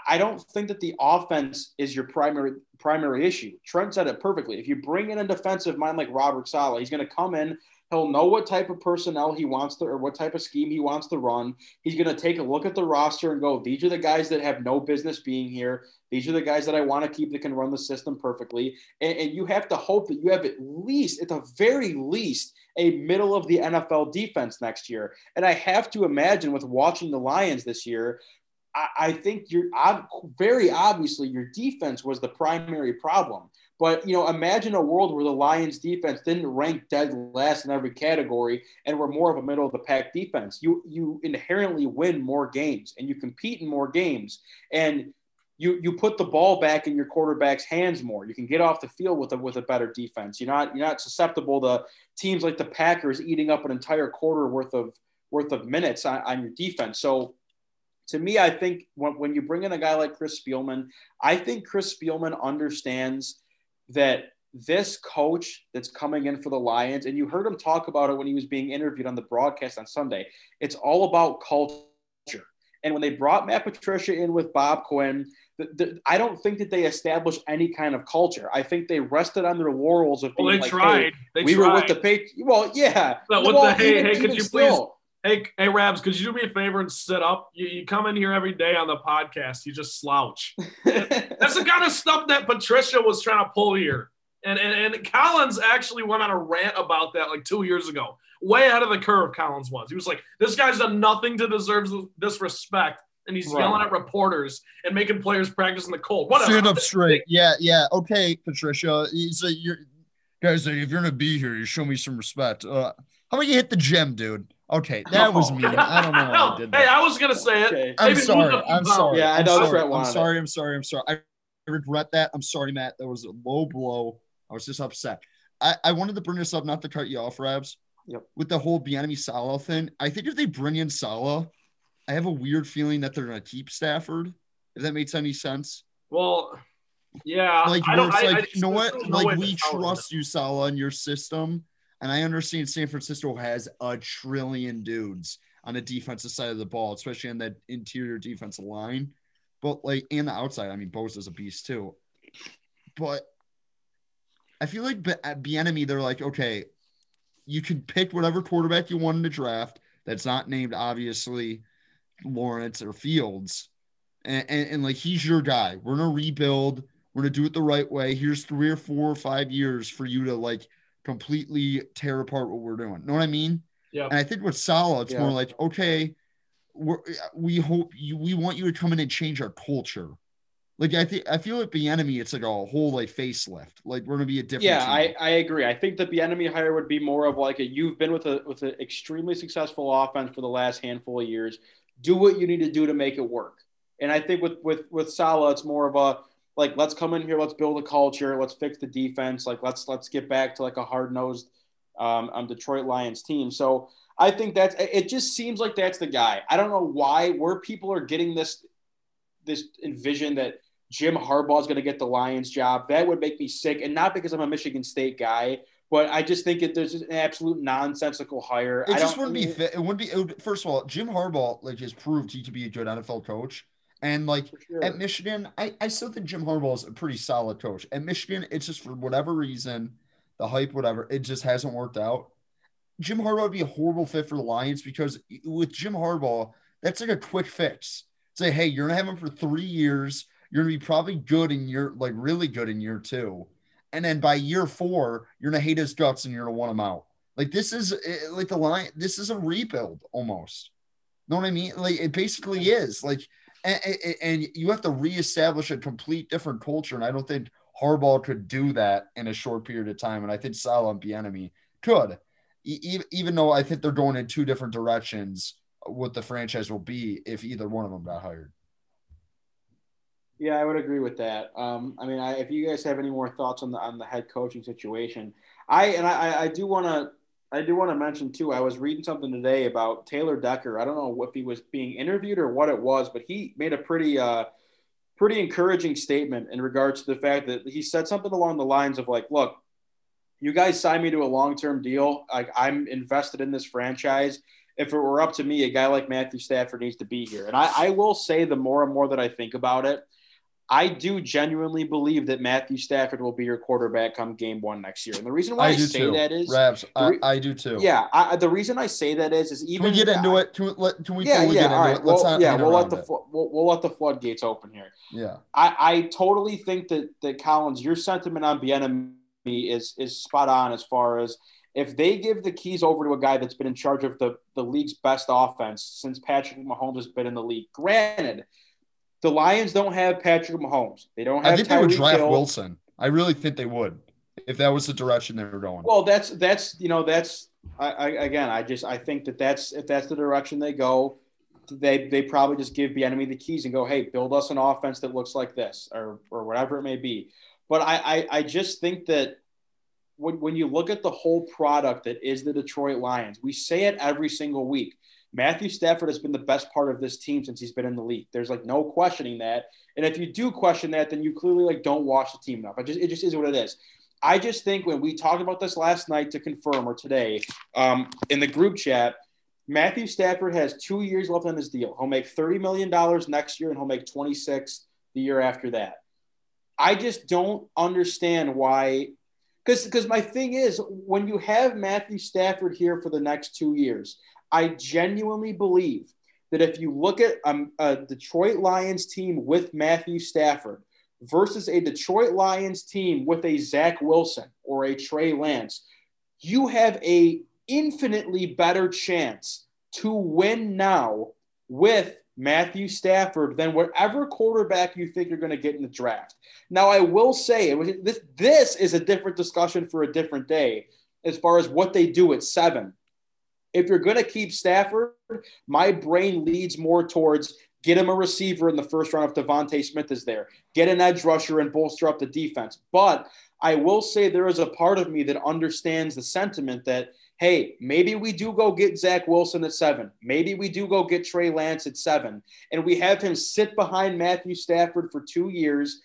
I don't think that the offense is your primary issue. Trent said it perfectly. If you bring in a defensive mind like Robert Saleh, he's going to come in. He'll know what type of personnel he wants to, or what type of scheme he wants to run. He's going to take a look at the roster and go, these are the guys that have no business being here. These are the guys that I want to keep that can run the system perfectly. And you have to hope that you have at least, at the very least, a middle of the NFL defense next year. And I have to imagine with watching the Lions this year, I think you're very obviously your defense was the primary problem. But, you know, imagine a world where the Lions defense didn't rank dead last in every category and were more of a middle-of-the-pack defense. You inherently win more games and you compete in more games. And you put the ball back in your quarterback's hands more. You can get off the field with a better defense. You're not susceptible to teams like the Packers eating up an entire quarter worth of minutes on your defense. So, to me, I think when you bring in a guy like Chris Spielman, I think Chris Spielman understands that this coach that's coming in for the Lions, and you heard him talk about it when he was being interviewed on the broadcast on Sunday, it's all about culture. And when they brought Matt Patricia in with Bob Quinn, I don't think that they established any kind of culture. I think they rested on their laurels of being we were with the Patriots. Well, yeah. But Hey, Rabs, could you do me a favor and sit up? You come in here every day on the podcast. You just slouch. That's the kind of stuff that Patricia was trying to pull here. And Collins actually went on a rant about that like 2 years ago. Way ahead of the curve, Collins was. He was like, this guy's done nothing to deserve this respect. And he's yelling at reporters and making players practice in the cold. Whatever. Stand up straight. Yeah. Okay, Patricia. If you're going to be here, you show me some respect. How about you hit the gym, dude? Okay, that was mean. I don't know why I did that. Hey, I was going to say it. Maybe I'm sorry. Yeah, I know Brett wanted it. I'm sorry. I regret that. I'm sorry, Matt. That was a low blow. I was just upset. I wanted to bring this up, not to cut you off, Rabs. Yep. With the whole Bieniemy Saleh thing, I think if they bring in Saleh, I have a weird feeling that they're going to keep Stafford, if that makes any sense. Well, yeah. We trust you, Saleh, in your system. And I understand San Francisco has a trillion dudes on the defensive side of the ball, especially on that interior defensive line. But, and the outside, I mean, Bosa's a beast too. But I feel like at Bieniemy, they're like, okay, you can pick whatever quarterback you want in the draft that's not named, obviously, Lawrence or Fields. And he's your guy. We're going to rebuild. We're going to do it the right way. Here's 3 or 4 or 5 years for you to, completely tear apart what we're doing. Know what I mean? Yeah. And I think with Saleh, it's more like, okay, we want you to come in and change our culture. I feel like Bieniemy, it's like a whole facelift. We're gonna be a different. Yeah, I agree. I think that Bieniemy hire would be more of you've been with an extremely successful offense for the last handful of years. Do what you need to do to make it work. And I think with Saleh, it's more of a let's come in here, let's build a culture, let's fix the defense, let's get back to a hard-nosed Detroit Lions team. So I think it just seems like that's the guy. I don't know why, where people are getting this envision that Jim Harbaugh is going to get the Lions job. That would make me sick, and not because I'm a Michigan State guy, but I just think there's an absolute nonsensical hire. First of all, Jim Harbaugh has proved he could be a good NFL coach. And sure. At Michigan, I still think Jim Harbaugh is a pretty solid coach. At Michigan, it's just for whatever reason, the hype, whatever, it just hasn't worked out. Jim Harbaugh would be a horrible fit for the Lions because with Jim Harbaugh, that's a quick fix. Say, hey, you're going to have him for 3 years. You're going to be probably good in year, really good in year two. And then by year four, you're going to hate his guts and you're going to want him out. This is a rebuild almost. Know what I mean? It basically is. And you have to reestablish a complete different culture, and I don't think Harbaugh could do that in a short period of time. And I think Saleh and Bieniemy could, even though I think they're going in two different directions. What the franchise will be if either one of them got hired. Yeah, I would agree with that. If you guys have any more thoughts on the head coaching situation, I do want to mention, too, I was reading something today about Taylor Decker. I don't know if he was being interviewed or what it was, but he made a pretty encouraging statement in regards to the fact that he said something along the lines of, look, you guys signed me to a long-term deal. I'm invested in this franchise. If it were up to me, a guy like Matthew Stafford needs to be here. And I will say, the more and more that I think about it, I do genuinely believe that Matthew Stafford will be your quarterback come game one next year. And the reason why I say too. That is I do too. Yeah. The reason I say that is even can we get into it. Can we get into it? We'll let the floodgates open here. Yeah. I totally think that Collins, your sentiment on Bieniemy is spot on as far as if they give the keys over to a guy that's been in charge of the league's best offense since Patrick Mahomes has been in the league. Granted, the Lions don't have Patrick Mahomes. They don't have. I think they would draft Wilson. I really think they would if that was the direction they were going. Well, I think that's if that's the direction they go, they probably just give Bieniemy the keys and go, hey, build us an offense that looks like this or whatever it may be. But I just think that when you look at the whole product that is the Detroit Lions, we say it every single week. Matthew Stafford has been the best part of this team since he's been in the league. There's no questioning that. And if you do question that, then you clearly don't watch the team enough. It just is what it is. I just think when we talked about this last night to confirm or today in the group chat, Matthew Stafford has 2 years left on his deal. He'll make $30 million next year and he'll make $26 the year after that. I just don't understand why. Because my thing is when you have Matthew Stafford here for the next 2 years, I genuinely believe that if you look at a Detroit Lions team with Matthew Stafford versus a Detroit Lions team with a Zach Wilson or a Trey Lance, you have an infinitely better chance to win now with Matthew Stafford than whatever quarterback you think you're going to get in the draft. Now, I will say this is a different discussion for a different day as far as what they do at 7. If you're going to keep Stafford, my brain leads more towards get him a receiver in the first round if DeVonta Smith is there. Get an edge rusher and bolster up the defense. But I will say there is a part of me that understands the sentiment that, hey, maybe we do go get Zach Wilson at 7. Maybe we do go get Trey Lance at 7. And we have him sit behind Matthew Stafford for 2 years,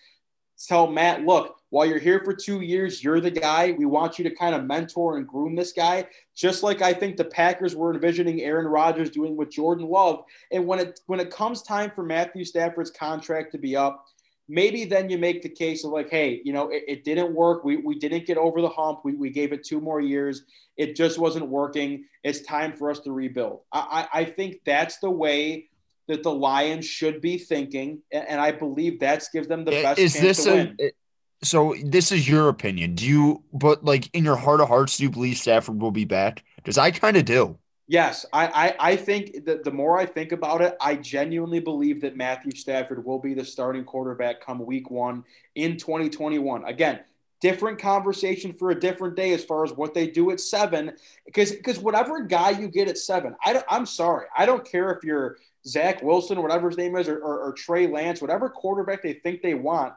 tell Matt, look, while you're here for 2 years, you're the guy. We want you to kind of mentor and groom this guy, just like I think the Packers were envisioning Aaron Rodgers doing with Jordan Love. And when it comes time for Matthew Stafford's contract to be up, maybe then you make the case of hey, it didn't work. We didn't get over the hump. We gave it 2 more years. It just wasn't working. It's time for us to rebuild. I think that's the way that the Lions should be thinking, and I believe that gives them the best chance to win. So this is your opinion. But in your heart of hearts, do you believe Stafford will be back? Because I kind of do. Yes. I think that the more I think about it, I genuinely believe that Matthew Stafford will be the starting quarterback come week one in 2021. Again, different conversation for a different day as far as what they do at 7. Because whatever guy you get at 7, I'm sorry. I don't care if you're Zach Wilson, whatever his name is, or Trey Lance, whatever quarterback they think they want.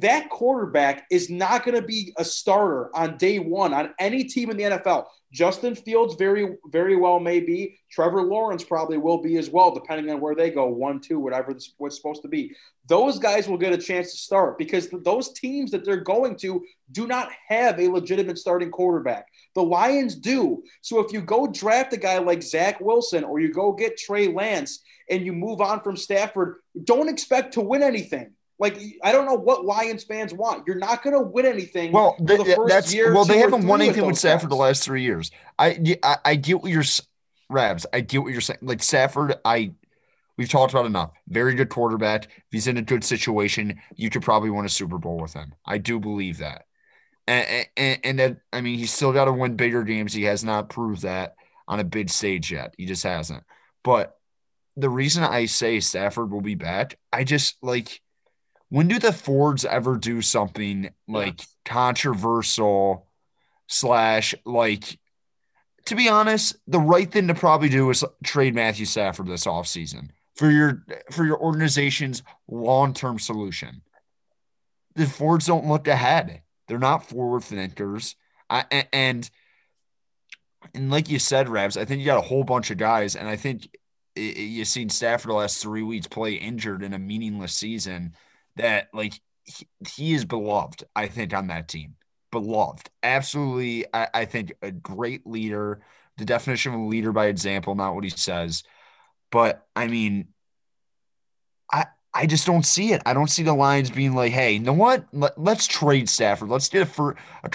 That quarterback is not going to be a starter on day one on any team in the NFL. Justin Fields very, very well may be. Trevor Lawrence probably will be as well, depending on where they go, 1, 2, whatever what's supposed to be. Those guys will get a chance to start because those teams that they're going to do not have a legitimate starting quarterback. The Lions do. So if you go draft a guy like Zach Wilson or you go get Trey Lance and you move on from Stafford, don't expect to win anything. I don't know what Lions fans want. You're not going to win anything. Well, they haven't won anything with Stafford the last 3 years. I get what you're – Rabs, I get what you're saying. Stafford, we've talked about enough. Very good quarterback. If he's in a good situation, you could probably win a Super Bowl with him. I do believe that. And that, he's still got to win bigger games. He has not proved that on a big stage yet. He just hasn't. But the reason I say Stafford will be back, I just when do the Fords ever do something controversial / to be honest, the right thing to probably do is trade Matthew Stafford this offseason for your organization's long-term solution. The Fords don't look ahead. They're not forward thinkers. And like you said, Rabs, I think you got a whole bunch of guys, and I think you've seen Stafford the last 3 weeks play injured in a meaningless season that he is beloved, I think, on that team. Beloved. Absolutely, I think, a great leader. The definition of a leader by example, not what he says. But, I mean, I I just don't see it. I don't see the Lions being like, hey, you know what? Let's trade Stafford. Let's get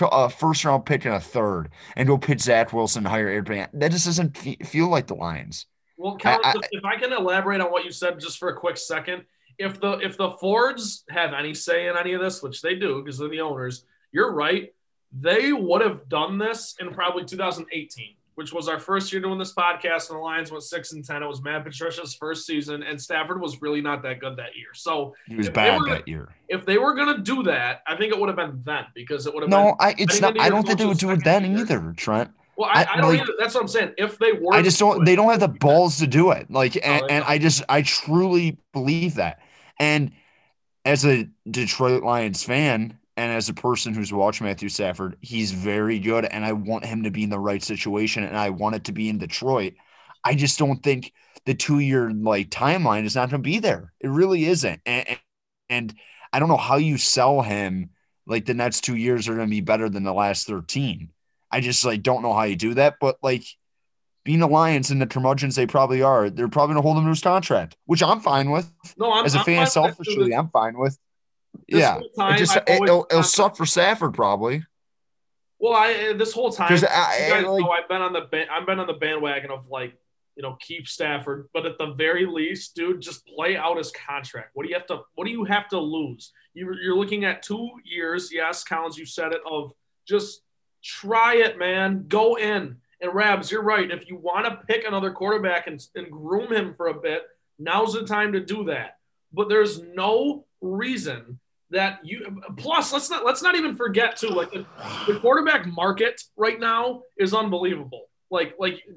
a first-round pick and a third and go pitch Zach Wilson and hire Eric Bieniemy. That just doesn't feel like the Lions. Well, Cal, if I can elaborate on what you said just for a quick second, if the Fords have any say in any of this, which they do because they're the owners, you're right. They would have done this in probably 2018, which was our first year doing this podcast, and the Lions went 6-10. It was Matt Patricia's first season, and Stafford was really not that good that year. So he was bad that year. If they were going to do that, I think it would have been then because it would have been. No, it's not. I don't think they would do it then either, Trent. Well, I don't either. That's what I'm saying. If they were, I just don't. They don't have the balls to do it. Like, and I truly believe that. And as a Detroit Lions fan, and as a person who's watched Matthew Stafford, he's very good, and I want him to be in the right situation, and I want it to be in Detroit. I just don't think the 2-year timeline is not going to be there. It really isn't, and I don't know how you sell him. Like the next 2 years are going to be better than the last 13. I just don't know how you do that. But being the Lions and the curmudgeons they probably are, they're probably going to hold him to his contract, which I'm fine with. No, as a fan selfishly, I'm fine with. This it'll suck for Stafford probably. Well, this whole time, I've been on the bandwagon of keep Stafford, but at the very least, dude, just play out his contract. What do you have to lose? You're looking at 2 years. Yes, Collins, you said it. Of just try it, man. Go in. And Rabs, you're right. If you want to pick another quarterback and groom him for a bit, now's the time to do that. But there's no reason that you – plus, let's not even forget, too, the quarterback market right now is unbelievable.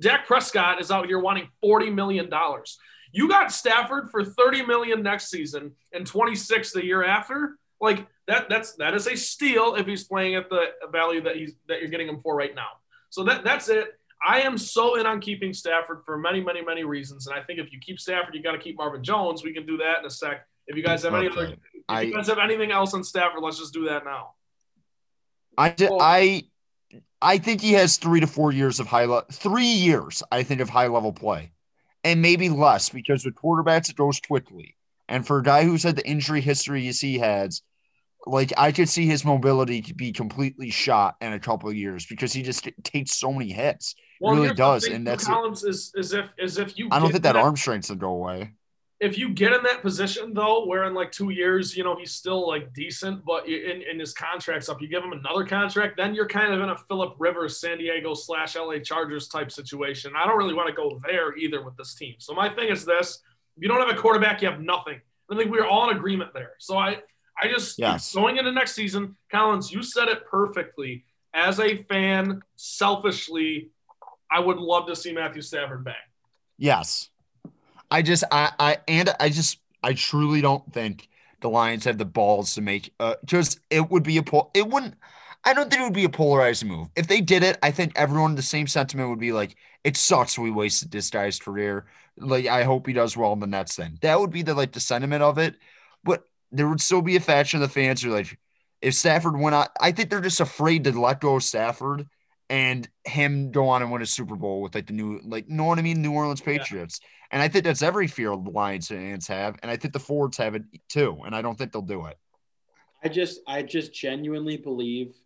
Dak Prescott is out here wanting $40 million. You got Stafford for $30 million next season and $26 the year after. That is a steal if he's playing at the value that you're getting him for right now. So that's it. I am so in on keeping Stafford for many, many, many reasons. And I think if you keep Stafford, you got to keep Marvin Jones. We can do that in a sec. If you guys have you guys have anything else on Stafford, let's just do that now. I think he has 3 to 4 years of 3 years, I think, of high level play, and maybe less because with quarterbacks it goes quickly. And for a guy who's had the injury history as he has, I could see his mobility be completely shot in a couple of years because he just takes so many hits. Well, really does, and that's Collins is if you. I don't think that arm strength's will go away. If you get in that position, though, where in 2 years, he's still decent, but in his contract's up, you give him another contract, then you're kind of in a Philip Rivers, San Diego / LA Chargers type situation. I don't really want to go there either with this team. So my thing is this: if you don't have a quarterback, you have nothing. I think we're all in agreement there. So I just going into next season, Collins, you said it perfectly. As a fan, selfishly, I would love to see Matthew Stafford back. Yes. I truly don't think the Lions have the balls to make I don't think it would be a polarized move. If they did it, I think everyone the same sentiment would be it sucks we wasted this guy's career. I hope he does well in the Nets then. That would be the sentiment of it. But there would still be a faction of the fans who if Stafford went out, I think they're just afraid to let go of Stafford and him go on and win a Super Bowl with the new, you know what I mean? New Orleans Patriots. Yeah. And I think that's every fear the Lions fans have. And I think the Fords have it too. And I don't think they'll do it. I just genuinely believe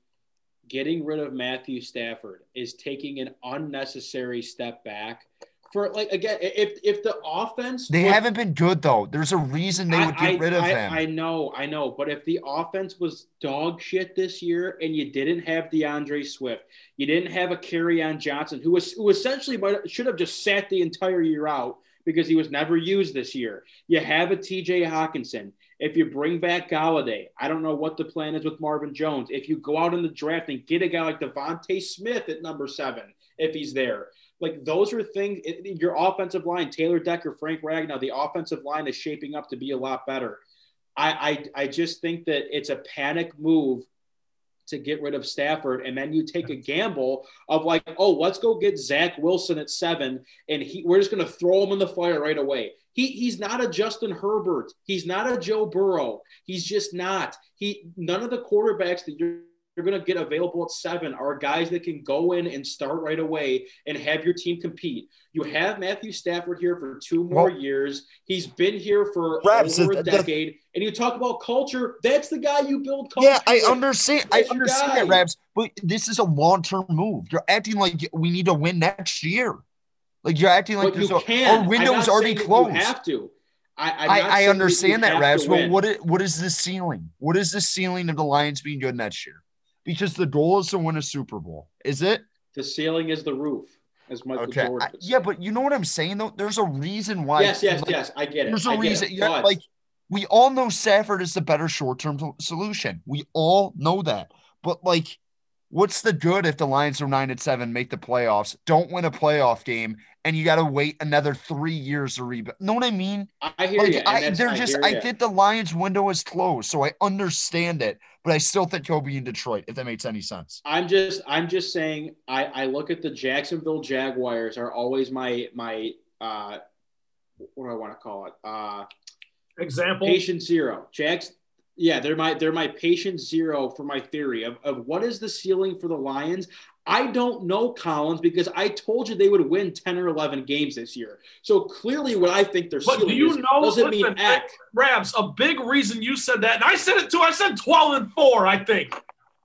getting rid of Matthew Stafford is taking an unnecessary step back for again, if the offense, they haven't been good though. There's a reason they would get rid of him. I know. But if the offense was dog shit this year and you didn't have DeAndre Swift, you didn't have a Kerryon Johnson who essentially should have just sat the entire year out because he was never used this year. You have a TJ Hawkinson. If you bring back Golladay, I don't know what the plan is with Marvin Jones. If you go out in the draft and get a guy like DeVonta Smith at number 7, if he's there, those are things. Your offensive line, Taylor Decker, Frank Ragnow, the offensive line is shaping up to be a lot better. I just think that it's a panic move to get rid of Stafford, and then you take a gamble of let's go get Zach Wilson at 7, and we're just going to throw him in the fire right away. He's not a Justin Herbert. He's not a Joe Burrow. He's just not. None of the quarterbacks that you're you're going to get available at 7 are guys that can go in and start right away and have your team compete. You have Matthew Stafford here for 2 more years. He's been here for over a decade. And you talk about culture, that's the guy you build culture. Yeah, I understand that, Rabs, but this is a long-term move. You're acting like we need to win next year. Like you're acting like our window's already closed. You have to. I understand that, Rabs, but what is the ceiling? What is the ceiling of the Lions being good next year? Because the goal is to win a Super Bowl, is it? The ceiling is the roof, as Michael Jordan. Yeah, but you know what I'm saying, though? There's a reason why. Yes, I get it. There's a reason. We all know Stafford is the better short-term solution. We all know that. But, what's the good if the Lions are 9-7, make the playoffs, don't win a playoff game, and you got to wait another 3 years to rebuild? Know what I mean? I hear you. I think the Lions window is closed, so I understand it, but I still think he'll be in Detroit, if that makes any sense. I'm just saying I look at the Jacksonville Jaguars are always my what do I want to call it? Example. Patient zero. They're my patient zero for my theory of what is the ceiling for the Lions. I don't know, Collins, because I told you they would win 10 or 11 games this year. So clearly what I think their ceiling doesn't mean act. Rabs, a big reason you said that, and I said it too, I said 12-4, I think.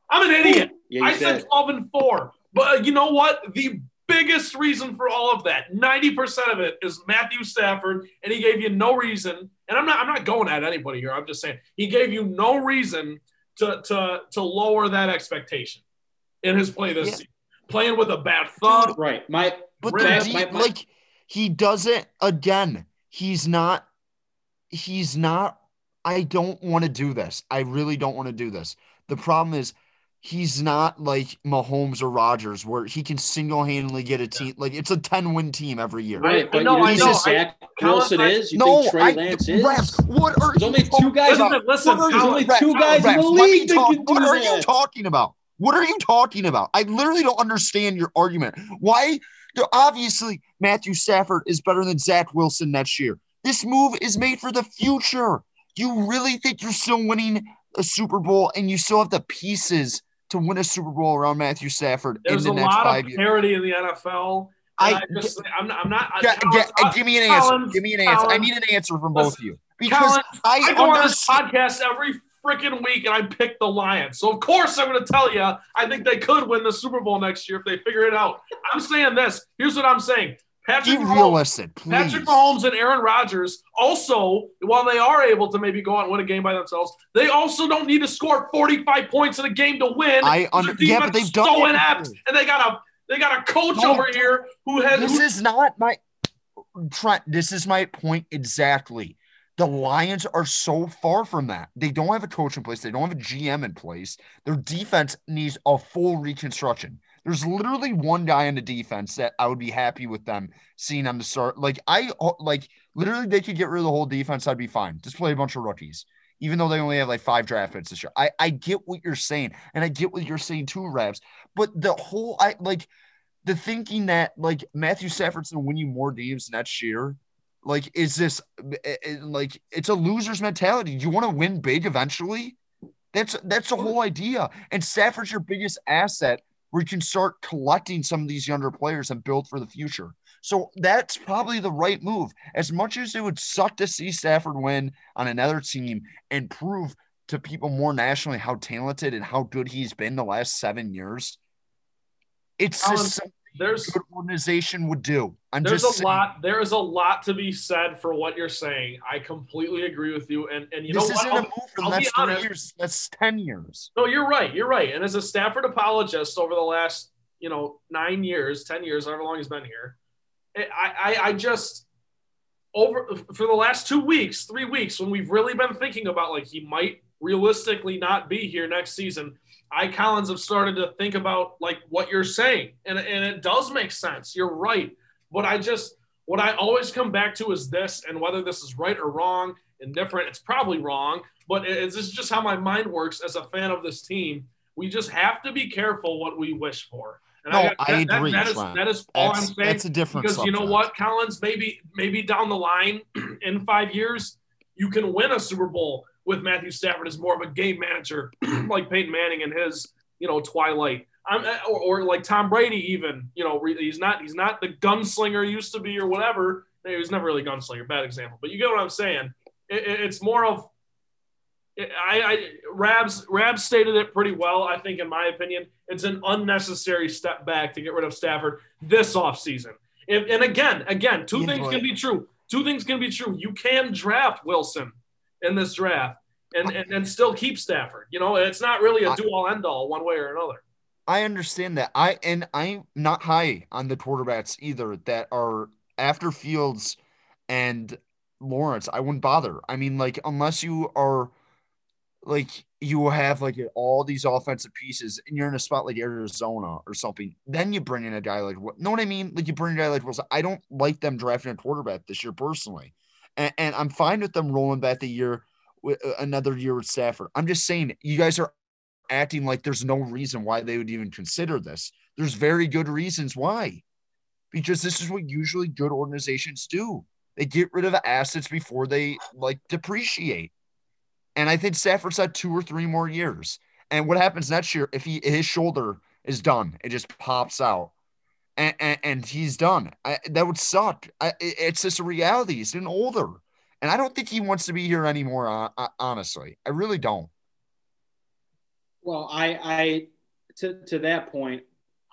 I'm an idiot. Yeah, I said 12-4. But you know what? The biggest reason for all of that, 90% of it, is Matthew Stafford, and he gave you no reason. And I'm not going at anybody here. I'm just saying he gave you no reason to lower that expectation in his play this season. Playing with a bad thumb, right? He does it again. He's not. I don't want to do this. I really don't want to do this. The problem is, he's not like Mahomes or Rodgers, where he can single-handedly get a team. Like, it's a 10-win team every year. Right, but you know. Zach Wilson is. You think Trey Lance is. Refs, what are you talking about? What are you talking about? I literally don't understand your argument. Why? Obviously, Matthew Stafford is better than Zach Wilson next year. This move is made for the future. You really think you're still winning a Super Bowl and you still have the pieces to win a Super Bowl around Matthew Stafford in the next 5 years? There's a lot of parity in the NFL. Give me an answer. I need an answer from both of you. Because I go on this podcast every freaking week and I pick the Lions. So, of course, I'm going to tell you I think they could win the Super Bowl next year if they figure it out. I'm saying this. Here's what I'm saying. Patrick Mahomes and Aaron Rodgers also, while they are able to maybe go out and win a game by themselves, they also don't need to score 45 points in a game to win. But they've done so inapt, and they got a coach over here who has. This is my point exactly. The Lions are so far from that. They don't have a coach in place. They don't have a GM in place. Their defense needs a full reconstruction. There's literally one guy on the defense that I would be happy with them seeing on the start. Literally they could get rid of the whole defense. I'd be fine. Just play a bunch of rookies, even though they only have 5 draft picks this year. I get what you're saying. And I get what you're saying too, Rabs. But the thinking that Matthew Stafford's going to win you more games next year. It's a loser's mentality. You want to win big eventually. That's the whole idea. And Stafford's your biggest asset, where you can start collecting some of these younger players and build for the future. So that's probably the right move. As much as it would suck to see Stafford win on another team and prove to people more nationally how talented and how good he's been the last 7 years, it's just something a good organization would do. There is a lot to be said for what you're saying. I completely agree with you. And you know what? This isn't a move for the next 3 years. That's 10 years. No, you're right. You're right. And as a Stafford apologist over the last, 9 years, 10 years, however long he's been here, for the last 2 weeks, 3 weeks, when we've really been thinking about he might realistically not be here next season, Collins have started to think about what you're saying. And it does make sense. You're right. But what I always come back to is this, and whether this is right or wrong, indifferent, it's probably wrong, but this is just how my mind works as a fan of this team. We just have to be careful what we wish for. And I agree. That is all I'm saying. That's a difference. Because subject. You know what, Collins, maybe down the line in 5 years, you can win a Super Bowl with Matthew Stafford as more of a game manager like Peyton Manning and his you know, twilight. Or like Tom Brady even, you know, he's not the gunslinger he used to be or whatever. He was never really a gunslinger, bad example. But you get what I'm saying. It's more of Rabs stated it pretty well, I think, in my opinion. It's an unnecessary step back to get rid of Stafford this offseason. And again, two things can be true. You can draft Wilson in this draft and still keep Stafford. You know, it's not really a do-all, end-all one way or another. I understand that. I'm not high on the quarterbacks either that are after Fields and Lawrence. I wouldn't bother. I mean, like, unless you are like you have like all these offensive pieces and you're in a spot like Arizona or something, then you bring in a guy like what? Know what I mean? Like you bring a guy like Wilson. I don't like them drafting a quarterback this year personally, and I'm fine with them rolling back the year with another year with Stafford. I'm just saying you guys are acting like there's no reason why they would even consider this. There's very good reasons why, because this is what usually good organizations do. They get rid of assets before they like depreciate. And I think Stafford's had 2 or 3 more years. And what happens next year if his shoulder is done? It just pops out, and he's done. That would suck. It's just a reality. He's getting older, and I don't think he wants to be here anymore. Honestly, I really don't. Well, to that point,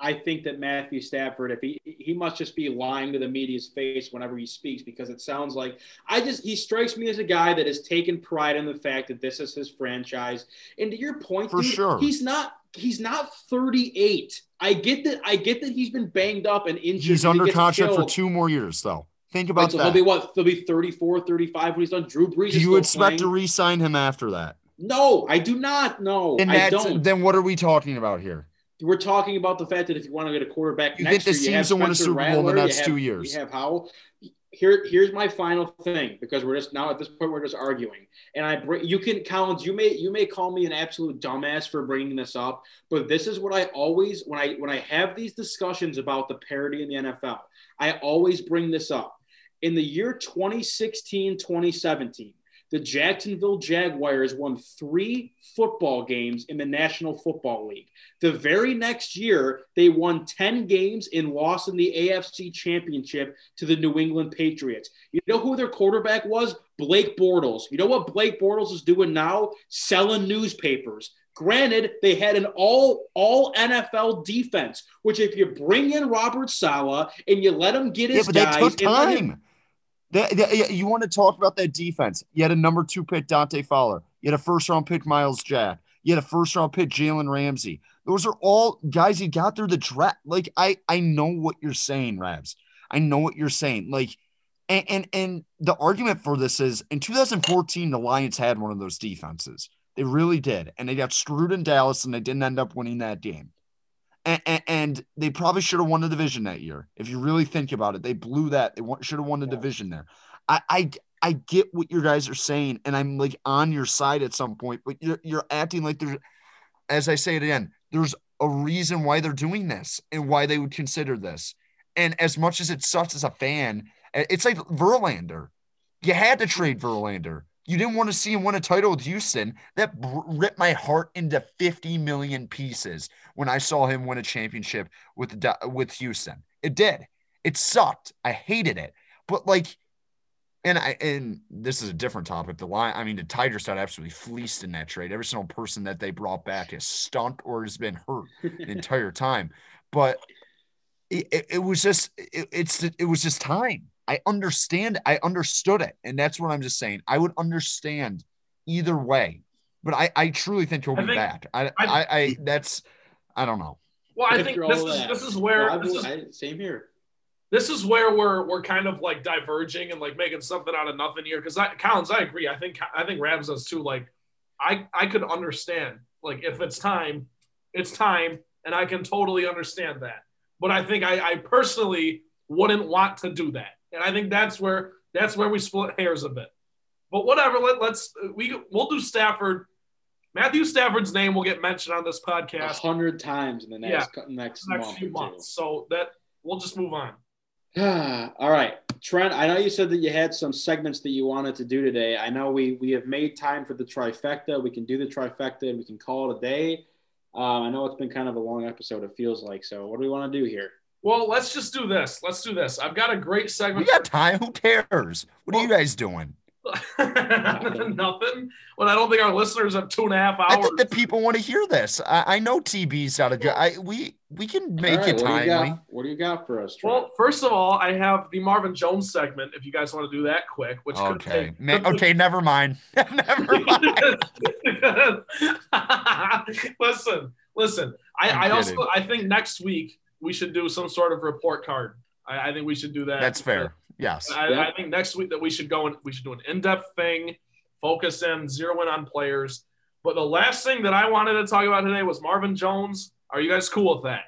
I think that Matthew Stafford, if he must just be lying to the media's face whenever he speaks, because it sounds like he strikes me as a guy that has taken pride in the fact that this is his franchise. And to your point, sure. He's not 38. I get that he's been banged up and injured. He's under contract for 2 more years, though. Think about that. He'll be what? He'll be 34, 35 when he's done. Drew Brees. Do you expect to re-sign him after that? No, I do not. No, I don't. Then what are we talking about here? We're talking about the fact that if you want to get a quarterback next year, you have Spencer Rattler, you have 2 years. You have Howell. Here's my final thing, because we're just now at this point we're just arguing. And Collins, you may call me an absolute dumbass for bringing this up, but this is what I always when I have these discussions about the parity in the NFL, I always bring this up. In the year 2016-2017. The Jacksonville Jaguars won 3 football games in the National Football League. The very next year, they won 10 games and lost in the AFC Championship to the New England Patriots. You know who their quarterback was? Blake Bortles. You know what Blake Bortles is doing now? Selling newspapers. Granted, they had an all NFL defense, which if you bring in Robert Saleh and you let him get his guys. That took time. You want to talk about that defense. You had a number 2 pick, Dante Fowler. You had a first-round pick, Miles Jack. You had a first-round pick, Jalen Ramsey. Those are all guys he got through the draft. Like, I know what you're saying, Rabs. I know what you're saying. Like, and the argument for this is, in 2014, the Lions had one of those defenses. They really did. And they got screwed in Dallas, and they didn't end up winning that game. And they probably should have won the division that year. If you really think about it, they blew that. They should have won the division there. I get what you guys are saying, and I'm like on your side at some point, but you're acting like there's, as I say it again, there's a reason why they're doing this and why they would consider this. And as much as it sucks as a fan, it's like Verlander. You had to trade Verlander. You didn't want to see him win a title with Houston. That ripped my heart into 50 million pieces when I saw him win a championship with Houston. It did. It sucked. I hated it. But like, and this is a different topic. The Tigers got absolutely fleeced in that trade. Every single person that they brought back has stunk or has been hurt the entire time. But it was just time. I understand. I understood it. And that's what I'm just saying. I would understand either way, but I truly think he'll be back. I don't know. Well, I think same here. This is where we're kind of like diverging and like making something out of nothing here. Cause Collins, I agree. I think Rams does too. Like I could understand, like if it's time and I can totally understand that. But I think I personally wouldn't want to do that. And I think that's where we split hairs a bit. But whatever, we'll do Stafford. Matthew Stafford's name will get mentioned on this podcast 100 times in the next few months. So that we'll just move on. All right, Trent, I know you said that you had some segments that you wanted to do today. I know we have made time for the trifecta. We can do the trifecta and we can call it a day. I know it's been kind of a long episode, it feels like. So what do we want to do here? Well, let's just do this. Let's do this. I've got a great segment. You got time? Who cares? What are you guys doing? Nothing. Well, I don't think our listeners have 2.5 hours. I think the people want to hear this. I know TB's out of good. We can make it timely. What do you got for us, Trey? Well, first of all, I have the Marvin Jones segment. If you guys want to do that quick, which never mind. Never mind. Listen. I think next week we should do some sort of report card. I think we should do that. That's fair. Yes. I think next week that we should go and we should do an in-depth thing, focus in, zero in on players. But the last thing that I wanted to talk about today was Marvin Jones. Are you guys cool with that?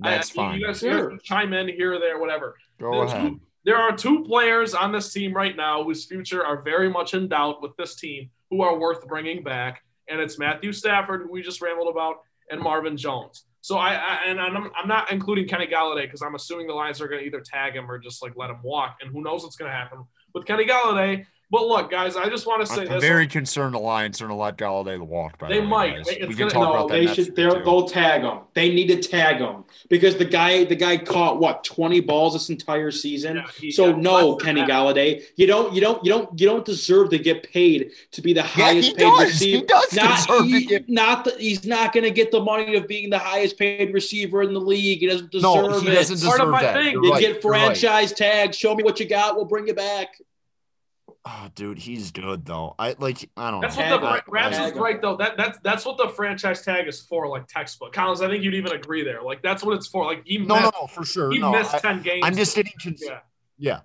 That's fine. You guys can chime in here or there, whatever. Go ahead. There are two players on this team right now whose future are very much in doubt with this team who are worth bringing back, and it's Matthew Stafford, who we just rambled about, and Marvin Jones. So I'm not including Kenny Golladay because I'm assuming the Lions are going to either tag him or just like let him walk, and who knows what's going to happen with Kenny Golladay. But look, guys, I just want to say I'm very concerned the Lions are going to let Golladay walk. They might. They'll tag him. They need to tag him because the guy caught 20 balls this entire season. Kenny Golladay, you don't deserve to get paid to be the highest paid receiver. He does he's not going to get the money of being the highest paid receiver in the league. He doesn't deserve it. No, he doesn't deserve that. You get franchise tags. Show me what you got. We'll bring you back. Oh, dude, he's good though. That's right though. That's what the franchise tag is for, like textbook. Collins, I think you'd even agree there. Like that's what it's for. Like he missed 10 games. I'm just getting concerned. Yeah.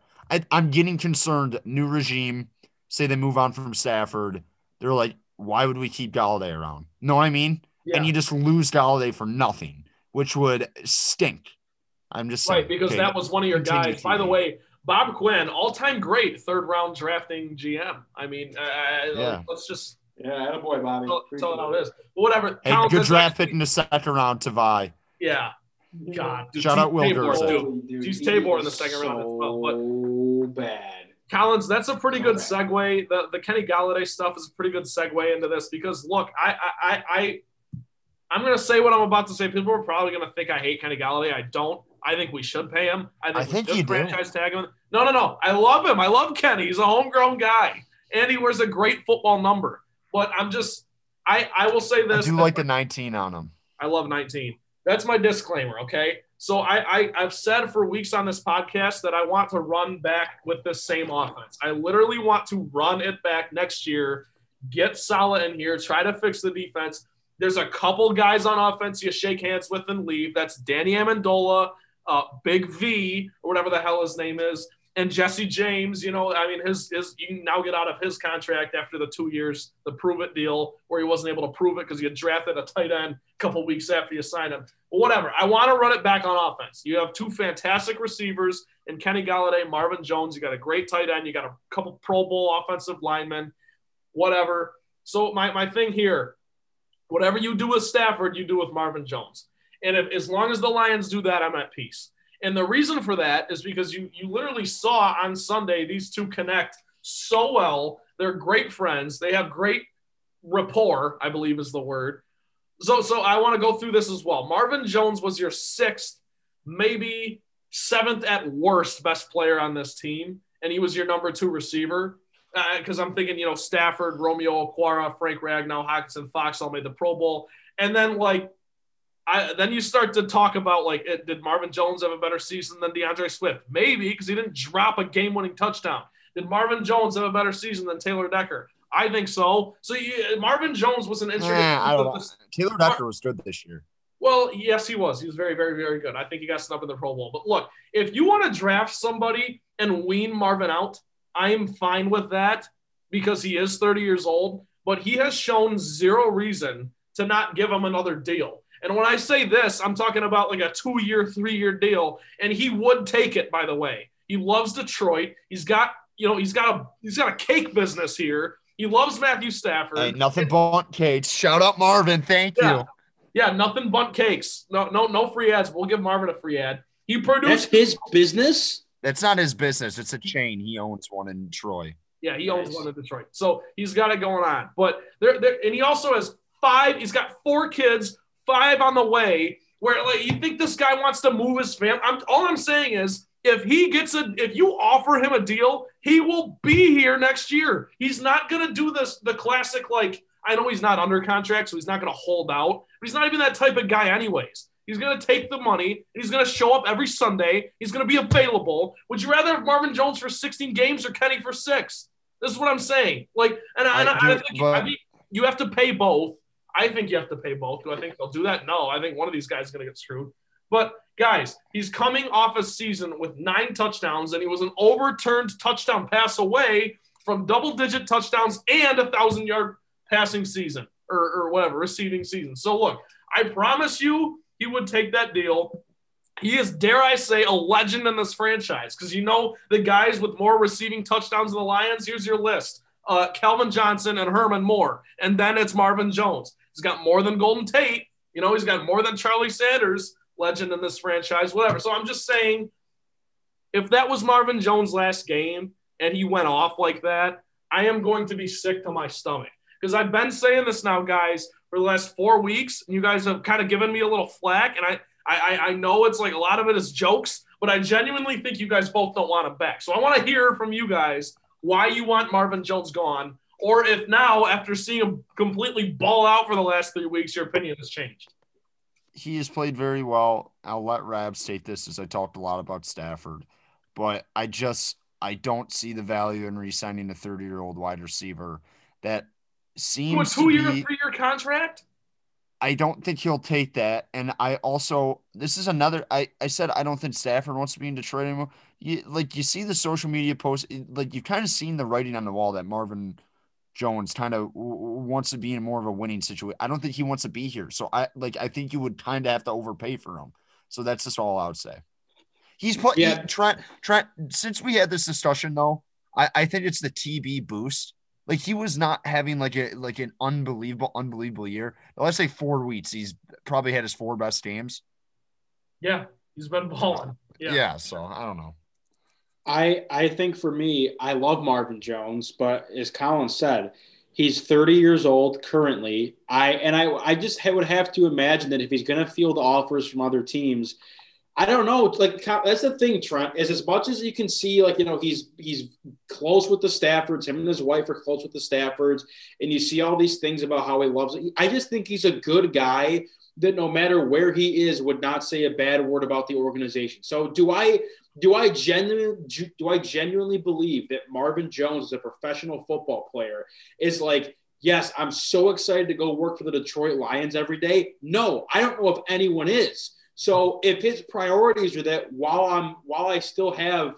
I'm getting concerned. New regime. Say they move on from Stafford. They're like, why would we keep Golladay around? Know what I mean? Yeah. And you just lose Golladay for nothing, which would stink. I'm just saying, because that was one of your guys. By the way, Bob Quinn, all-time great third-round drafting GM. I mean, let's just – yeah, boy, Bobby. Tell it how it is. But whatever. Hey, good draft pick in the second round, Tavai. Yeah. God. Dude, shout out Will Gerson. He's Tabor in the second round. So bad. Collins, that's a pretty good segue. The Kenny Golladay stuff is a pretty good segue into this because, look, I'm going to say what I'm about to say. People are probably going to think I hate Kenny Golladay. I don't. I think we should pay him. I think we should franchise tag him. No. I love him. I love Kenny. He's a homegrown guy. And he wears a great football number. But I'm just – I will say this. I do like the 19 on him. I love 19. That's my disclaimer, okay? So I've said for weeks on this podcast that I want to run back with this same offense. I literally want to run it back next year, get Saleh in here, try to fix the defense. There's a couple guys on offense you shake hands with and leave. That's Danny Amendola. Big V or whatever the hell his name is, and Jesse James. You know, I mean, his you can now get out of his contract after the 2 years, the prove it deal, where he wasn't able to prove it because he had drafted a tight end a couple weeks after you signed him. But whatever, I want to run it back on offense. You have two fantastic receivers in Kenny Golladay, Marvin Jones. You got a great tight end. You got a couple Pro Bowl offensive linemen. Whatever. So my thing here, whatever you do with Stafford, you do with Marvin Jones. And as long as the Lions do that, I'm at peace. And the reason for that is because you literally saw on Sunday these two connect so well. They're great friends. They have great rapport, I believe is the word. So I want to go through this as well. Marvin Jones was your sixth, maybe seventh at worst best player on this team, and he was your number two receiver. Because I'm thinking, you know, Stafford, Romeo Okwara, Frank Ragnow, Hockenson Fox all made the Pro Bowl. And then, like, then you start to talk about, like, did Marvin Jones have a better season than DeAndre Swift? Maybe, because he didn't drop a game-winning touchdown. Did Marvin Jones have a better season than Taylor Decker? I think so. So Marvin Jones was an interesting. Taylor Decker was good this year. Well, yes, he was. He was very, very, very good. I think he got snubbed in the Pro Bowl. But, look, if you want to draft somebody and wean Marvin out, I am fine with that because he is 30 years old. But he has shown zero reason to not give him another deal. And when I say this, I'm talking about like a 2-year, 3-year deal, and he would take it. By the way, he loves Detroit. He's got, you know, he's got a cake business here. He loves Matthew Stafford. Hey, nothing but cakes. Shout out Marvin. Thank you. Yeah, nothing but cakes. No free ads. We'll give Marvin a free ad. He produced. That's his business. That's not his business. It's a chain. He owns one in Detroit. Yeah, he owns one in Detroit. So he's got it going on. But and he also has 5. He's got 4 kids. 5 on the way, where like you think this guy wants to move his family. All I'm saying is, if you offer him a deal, he will be here next year. He's not going to do this, the classic, like, I know he's not under contract, so he's not going to hold out, but he's not even that type of guy anyways. He's going to take the money, and he's going to show up every Sunday. He's going to be available. Would you rather have Marvin Jones for 16 games or Kenny for 6? This is what I'm saying. Like, I think you have to pay both. I think you have to pay both. Do I think they'll do that? No, I think one of these guys is going to get screwed. But, guys, he's coming off a season with 9 touchdowns, and he was an overturned touchdown pass away from double-digit touchdowns and a 1,000-yard passing season or whatever, receiving season. So, look, I promise you he would take that deal. He is, dare I say, a legend in this franchise because you know the guys with more receiving touchdowns than the Lions, here's your list. Calvin Johnson and Herman Moore, and then it's Marvin Jones. He's got more than Golden Tate. You know, he's got more than Charlie Sanders, legend in this franchise, whatever. So I'm just saying if that was Marvin Jones' last game and he went off like that, I am going to be sick to my stomach because I've been saying this now, guys, for the last 4 weeks. And you guys have kind of given me a little flack, and I know it's like a lot of it is jokes, but I genuinely think you guys both don't want him back. So I want to hear from you guys why you want Marvin Jones gone, or if now, after seeing him completely ball out for the last 3 weeks, your opinion has changed. He has played very well. I'll let Rab state this as I talked a lot about Stafford, but I don't see the value in re-signing a 30-year-old wide receiver. That seems to be a 3-year contract? I don't think he'll take that. And I also, this is another, I said, I don't think Stafford wants to be in Detroit anymore. You see the social media posts, like you've kind of seen the writing on the wall that Marvin Jones kind of wants to be in more of a winning situation. I don't think he wants to be here. So I think you would kind of have to overpay for him. So that's just all I would say. Since we had this discussion though, I think it's the TB boost. Like he was not having an unbelievable year. Let's say 4 weeks. He's probably had his 4 best games. Yeah. He's been balling. Yeah. So I don't know. I think for me, I love Marvin Jones, but as Colin said, he's 30 years old currently. I just would have to imagine that if he's going to field offers from other teams, I don't know. Like that's the thing, Trent. Is as much as you can see, like you know, he's close with the Staffords. Him and his wife are close with the Staffords, and you see all these things about how he loves it. I just think he's a good guy that no matter where he is, would not say a bad word about the organization. So do I genuinely believe that Marvin Jones is a professional football player? Is like, yes, I'm so excited to go work for the Detroit Lions every day. No, I don't know if anyone is. So if his priorities are that while I still have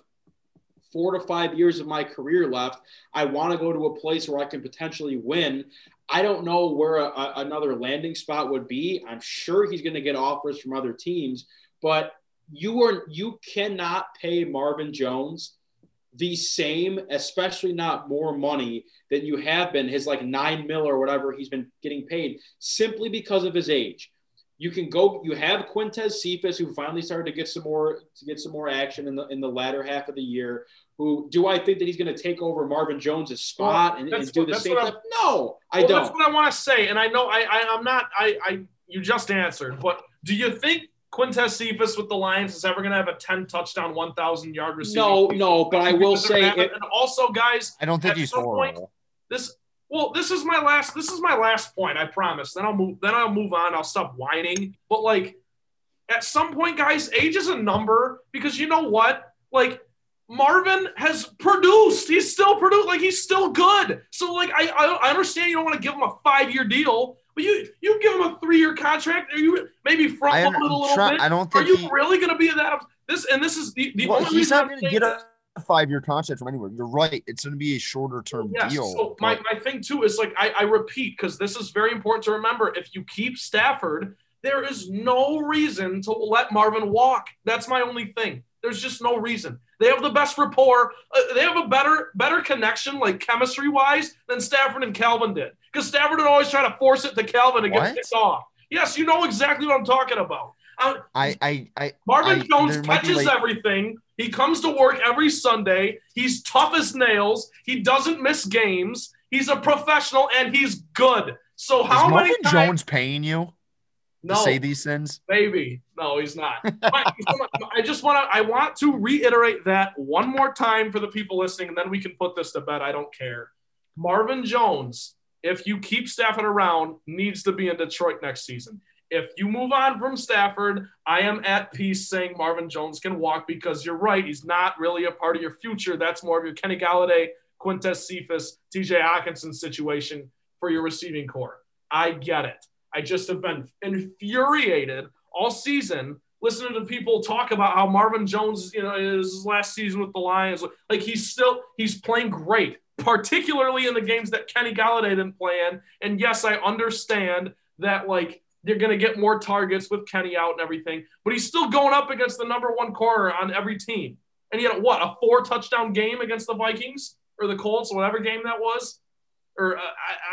4 to 5 years of my career left, I want to go to a place where I can potentially win. I don't know where another landing spot would be. I'm sure he's going to get offers from other teams, but you cannot pay Marvin Jones the same, especially not more money than you have been, his like $9 million or whatever he's been getting paid simply because of his age. You can go. You have Quintez Cephus, who finally started to get some more action in the latter half of the year. Who do I think that he's going to take over Marvin Jones' spot and do the same thing? No, I don't. That's what I want to say, and I know I'm not. You just answered, but do you think Quintez Cephus with the Lions is ever going to have a 10-touchdown, 1,000-yard receiver? No, but I will say, and also, guys, I don't think he's horrible. This is my last point, I promise. Then I'll move on. I'll stop whining. But, like, at some point, guys, age is a number because you know what? Like, Marvin has produced. He's still produced. Like, he's still good. So, like, I understand you don't want to give him a 5-year deal, but you give him a 3-year contract. Are you maybe front loaded a little bit? I don't think really going to be that – this? And this is the only reason – he's not going to get a – 5-year contract from anywhere. You're right. It's going to be a shorter-term deal. So my thing, too, is, like, I repeat, because this is very important to remember, if you keep Stafford, there is no reason to let Marvin walk. That's my only thing. There's just no reason. They have the best rapport. They have a better connection, like, chemistry-wise, than Stafford and Calvin did. Because Stafford would always try to force it to Calvin to get pissed off. Yes, you know exactly what I'm talking about. Marvin Jones catches everything. He comes to work every Sunday. He's tough as nails. He doesn't miss games. He's a professional and he's good. So how many times Jones paying you? to say these things? Maybe. No, he's not. But I want to reiterate that one more time for the people listening, and then we can put this to bed. I don't care. Marvin Jones, if you keep Stafford around, needs to be in Detroit next season. If you move on from Stafford, I am at peace saying Marvin Jones can walk, because you're right. He's not really a part of your future. That's more of your Kenny Golladay, Quintez Cephus, TJ Hawkinson situation for your receiving core. I get it. I just have been infuriated all season listening to people talk about how Marvin Jones, is his last season with the Lions. Like, he's playing great, particularly in the games that Kenny Golladay didn't play in. And yes, I understand that, like, you're going to get more targets with Kenny out and everything, but he's still going up against the number one corner on every team. And he had a 4-touchdown game against the Vikings or the Colts, whatever game that was. Or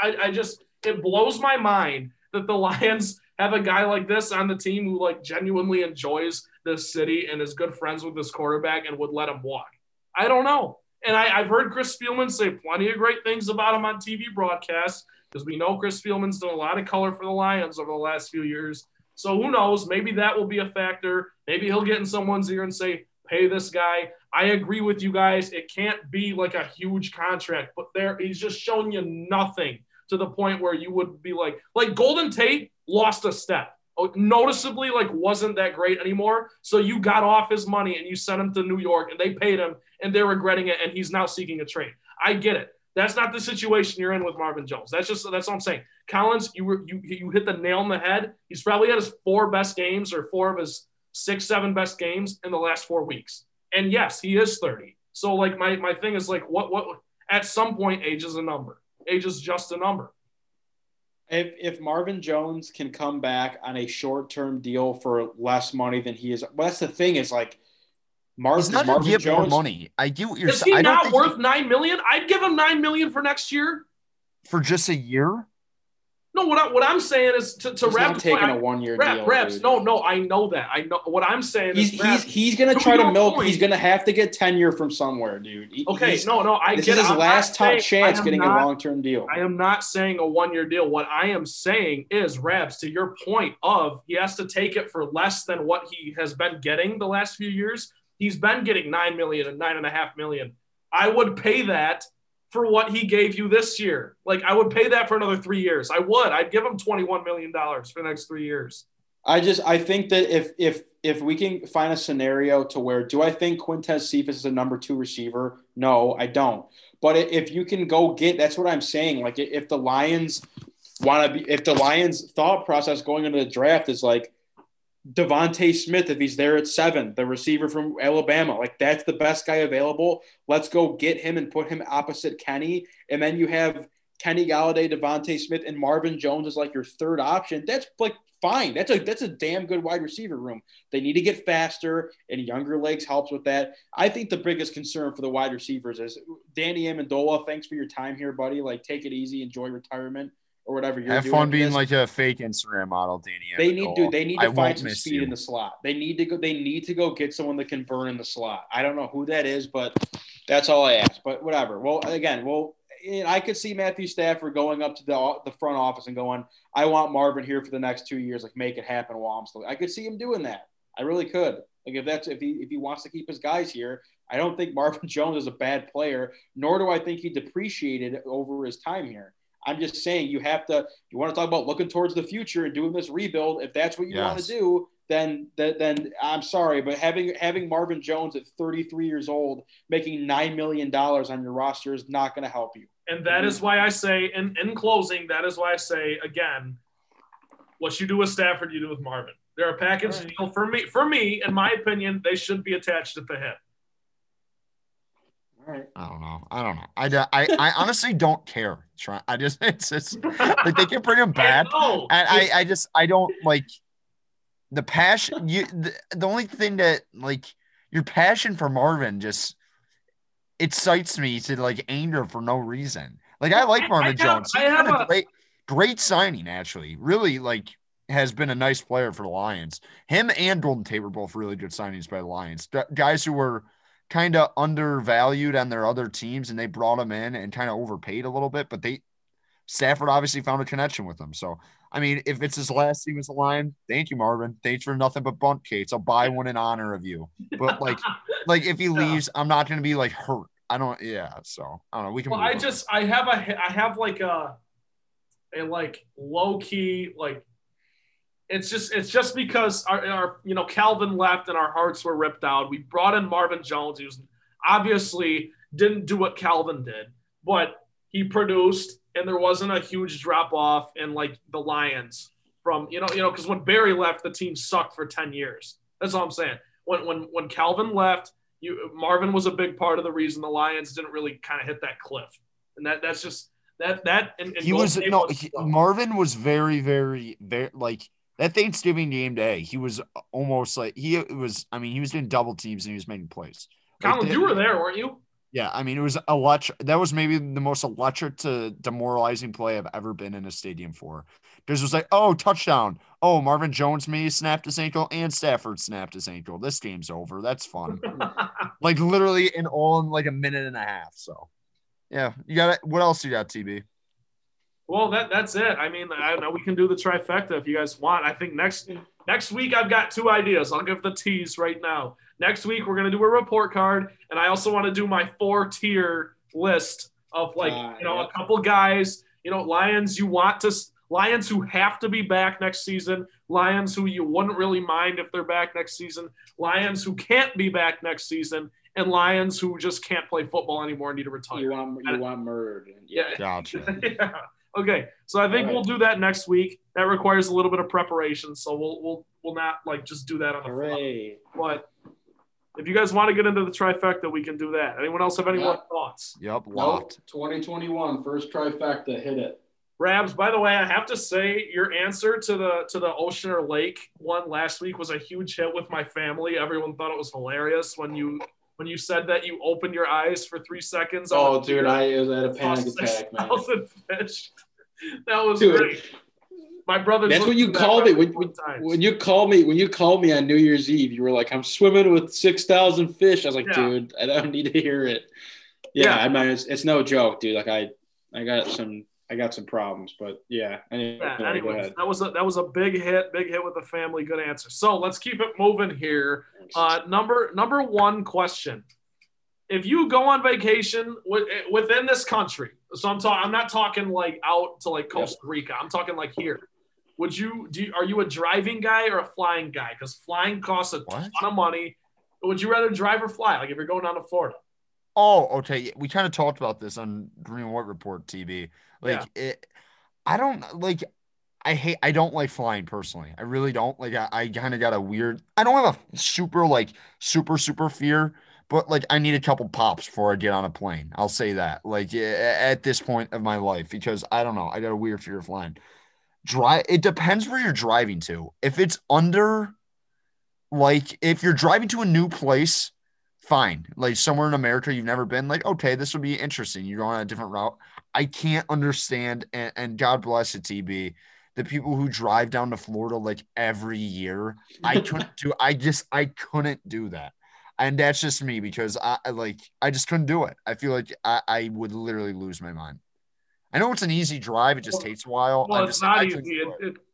it blows my mind that the Lions have a guy like this on the team who, like, genuinely enjoys this city and is good friends with this quarterback and would let him walk. I don't know. And I've heard Chris Spielman say plenty of great things about him on TV broadcasts, because we know Chris Spielman's done a lot of color for the Lions over the last few years. So who knows? Maybe that will be a factor. Maybe he'll get in someone's ear and say, pay this guy. I agree with you guys. It can't be like a huge contract, but he's just shown you nothing to the point where you would be like Golden Tate lost a step. Noticeably, wasn't that great anymore. So you got off his money and you sent him to New York and they paid him and they're regretting it and he's now seeking a trade. I get it. That's not the situation you're in with Marvin Jones. That's all I'm saying. Collins, you hit the nail on the head. He's probably had his 4 best games or 4 of his 6-7 best games in the last 4 weeks. And yes, he is 30. So my thing is what at some point age is a number. Age is just a number. If Marvin Jones can come back on a short-term deal for less money than he is, well, that's the thing is Marvin Jones money. I get what you're saying. Is he not worth $9 million? I'd give him $9 million for next year. For just a year? No, what I'm saying is to he's wrap. He's not taking a one-year deal. Reps. No, I know that. I know what I'm saying. He's going to try to milk. He's going to have to get tenure from somewhere, dude. I get it. This is his last top chance getting a long-term deal. I am not saying a one-year deal. What I am saying is, Rabs, to your point of he has to take it for less than what he has been getting the last few years. He's been getting $9 million and $9.5 million. I would pay that for what he gave you this year. I would pay that for another 3 years. I'd give him $21 million for the next 3 years. I think that if we can find a scenario to where, do I think Quintez Cephus is a number 2 receiver? No, I don't. But if you can go get, that's what I'm saying. If the Lions if the Lions thought process going into the draft is DeVonta Smith, if he's there at 7, the receiver from Alabama, that's the best guy available. Let's go get him and put him opposite Kenny. And then you have Kenny Golladay, DeVonta Smith, and Marvin Jones is your third option. That's fine. That's a damn good wide receiver room. They need to get faster, and younger legs helps with that. I think the biggest concern for the wide receivers is Danny Amendola. Thanks for your time here, buddy. Take it easy, enjoy retirement. Or whatever you're doing. Have fun being a fake Instagram model, Danny. They need to find some speed in the slot. They need to go get someone that can burn in the slot. I don't know who that is, but that's all I ask. But whatever. Well, I could see Matthew Stafford going up to the front office and going, "I want Marvin here for the next 2 years. Make it happen while I'm still." I could see him doing that. I really could. If he wants to keep his guys here, I don't think Marvin Jones is a bad player. Nor do I think he depreciated over his time here. I'm just saying you want to talk about looking towards the future and doing this rebuild. If that's what you want to do, then I'm sorry, but having Marvin Jones at 33 years old, making $9 million on your roster is not going to help you. And that is why I say, in closing, again, what you do with Stafford, you do with Marvin. They're a package deal for me, in my opinion, they should be attached at the hip. Right. I don't know. I honestly don't care. They can bring him back. I don't the passion. The only thing that your passion for Marvin just excites me to anger for no reason. I like Marvin Jones. He's been a great signing actually. Really has been a nice player for the Lions. Him and Golden Tate were both really good signings by the Lions. Guys who were kind of undervalued on their other teams, and they brought them in and kind of overpaid a little bit, but they Stafford obviously found a connection with him. So, I mean, if it's his last season as a Lion, thank you, Marvin. Thanks for nothing but bunt cakes. I'll buy one in honor of you. But, like if he leaves, I'm not going to be, like, hurt. So, I don't know. We can. Well, I have, like, a low-key, like, it's just because our you know, Calvin left and our hearts were ripped out. We brought in Marvin Jones. He was obviously didn't do what Calvin did, but he produced, and there wasn't a huge drop-off in, like, the Lions from, you know, because when Barry left, the team sucked for 10 years. That's all I'm saying. When Calvin left, Marvin was a big part of the reason the Lions didn't really kind of hit that cliff. And that's just that. And Marvin was very, very, very, like, that Thanksgiving game day, he was almost like he was doing double teams and he was making plays. Colin, you were there, weren't you? Yeah, I mean, it was electric. That was maybe the most electric to demoralizing play I've ever been in a stadium for. Because it was like, oh, touchdown. Oh, Marvin Jones may snapped his ankle and Stafford snapped his ankle. This game's over. That's fun. Like, literally in like a minute and a half. So, yeah. You got it. What else you got, TB? Well, that's it. I mean, I don't know. We can do the trifecta if you guys want. I think next week I've got two ideas. I'll give the tease right now. Next week, we're going to do a report card, and I also want to do my 4-tier list of, like, a couple guys, Lions Lions who have to be back next season, Lions who you wouldn't really mind if they're back next season, Lions who can't be back next season, and Lions who just can't play football anymore and need to retire. You want murdered. Yeah. Gotcha. Yeah. Okay, so I think we'll do that next week. That requires a little bit of preparation, so we'll not, like, just do that on the fly. But if you guys want to get into the trifecta, we can do that. Anyone else have any more thoughts? Yep, locked. 2021, first trifecta, hit it. Rabs, by the way, I have to say your answer to the Ocean or Lake one last week was a huge hit with my family. Everyone thought it was hilarious when you said that you opened your eyes for 3 seconds. Oh, dude, I was at a panic attack, man. Fish. That was great. My brother. That's what you called it. When you called me on New Year's Eve, you were like, I'm swimming with 6,000 fish. I was like, dude, I don't need to hear it. Yeah, I mean, it's no joke, dude. Like, I got some problems, but yeah. Anyways, that was a big hit with the family. Good answer. So let's keep it moving here. Number one question: if you go on vacation within this country, so I'm not talking like out to like Costa Rica. I'm talking like here. Would you are you a driving guy or a flying guy? Because flying costs a ton of money. Would you rather drive or fly? Like if you're going down to Florida. Oh, okay. We kind of talked about this on Green White Report TV. Like, I don't like flying personally. I really don't. Like, I kind of got a weird, I don't have a super fear, but like, I need a couple pops before I get on a plane. I'll say that. Like, at this point of my life, because I don't know. I got a weird fear of flying. It depends where you're driving to. If it's if you're driving to a new place, fine. Like somewhere in America you've never been, like, okay, this would be interesting. You're going on a different route. I can't understand, and God bless it, TB, the people who drive down to Florida like every year. I couldn't do that. And that's just me because I just couldn't do it. I feel like I would literally lose my mind. I know it's an easy drive. It just takes a while. Well, it's not easy.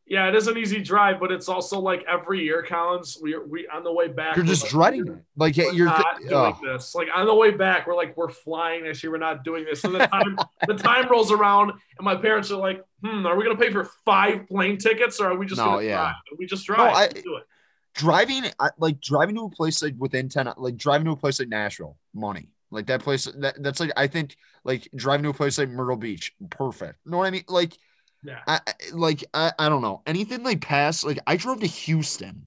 Yeah, it is an easy drive, but it's also like every year, Collins, we on the way back. You're just dreading it. Like you're not doing this. Like on the way back, we're like, we're flying this year. We're not doing this. And the time rolls around, and my parents are like, are we gonna pay for 5 plane tickets, or are we just gonna drive? We just drive. No, do it. Driving to a place like within 10, like driving to a place like Nashville, money. Like that place, that's like, I think like driving to a place like Myrtle Beach, perfect. You know what I mean? Like, yeah, I don't know anything like past. Like I drove to Houston.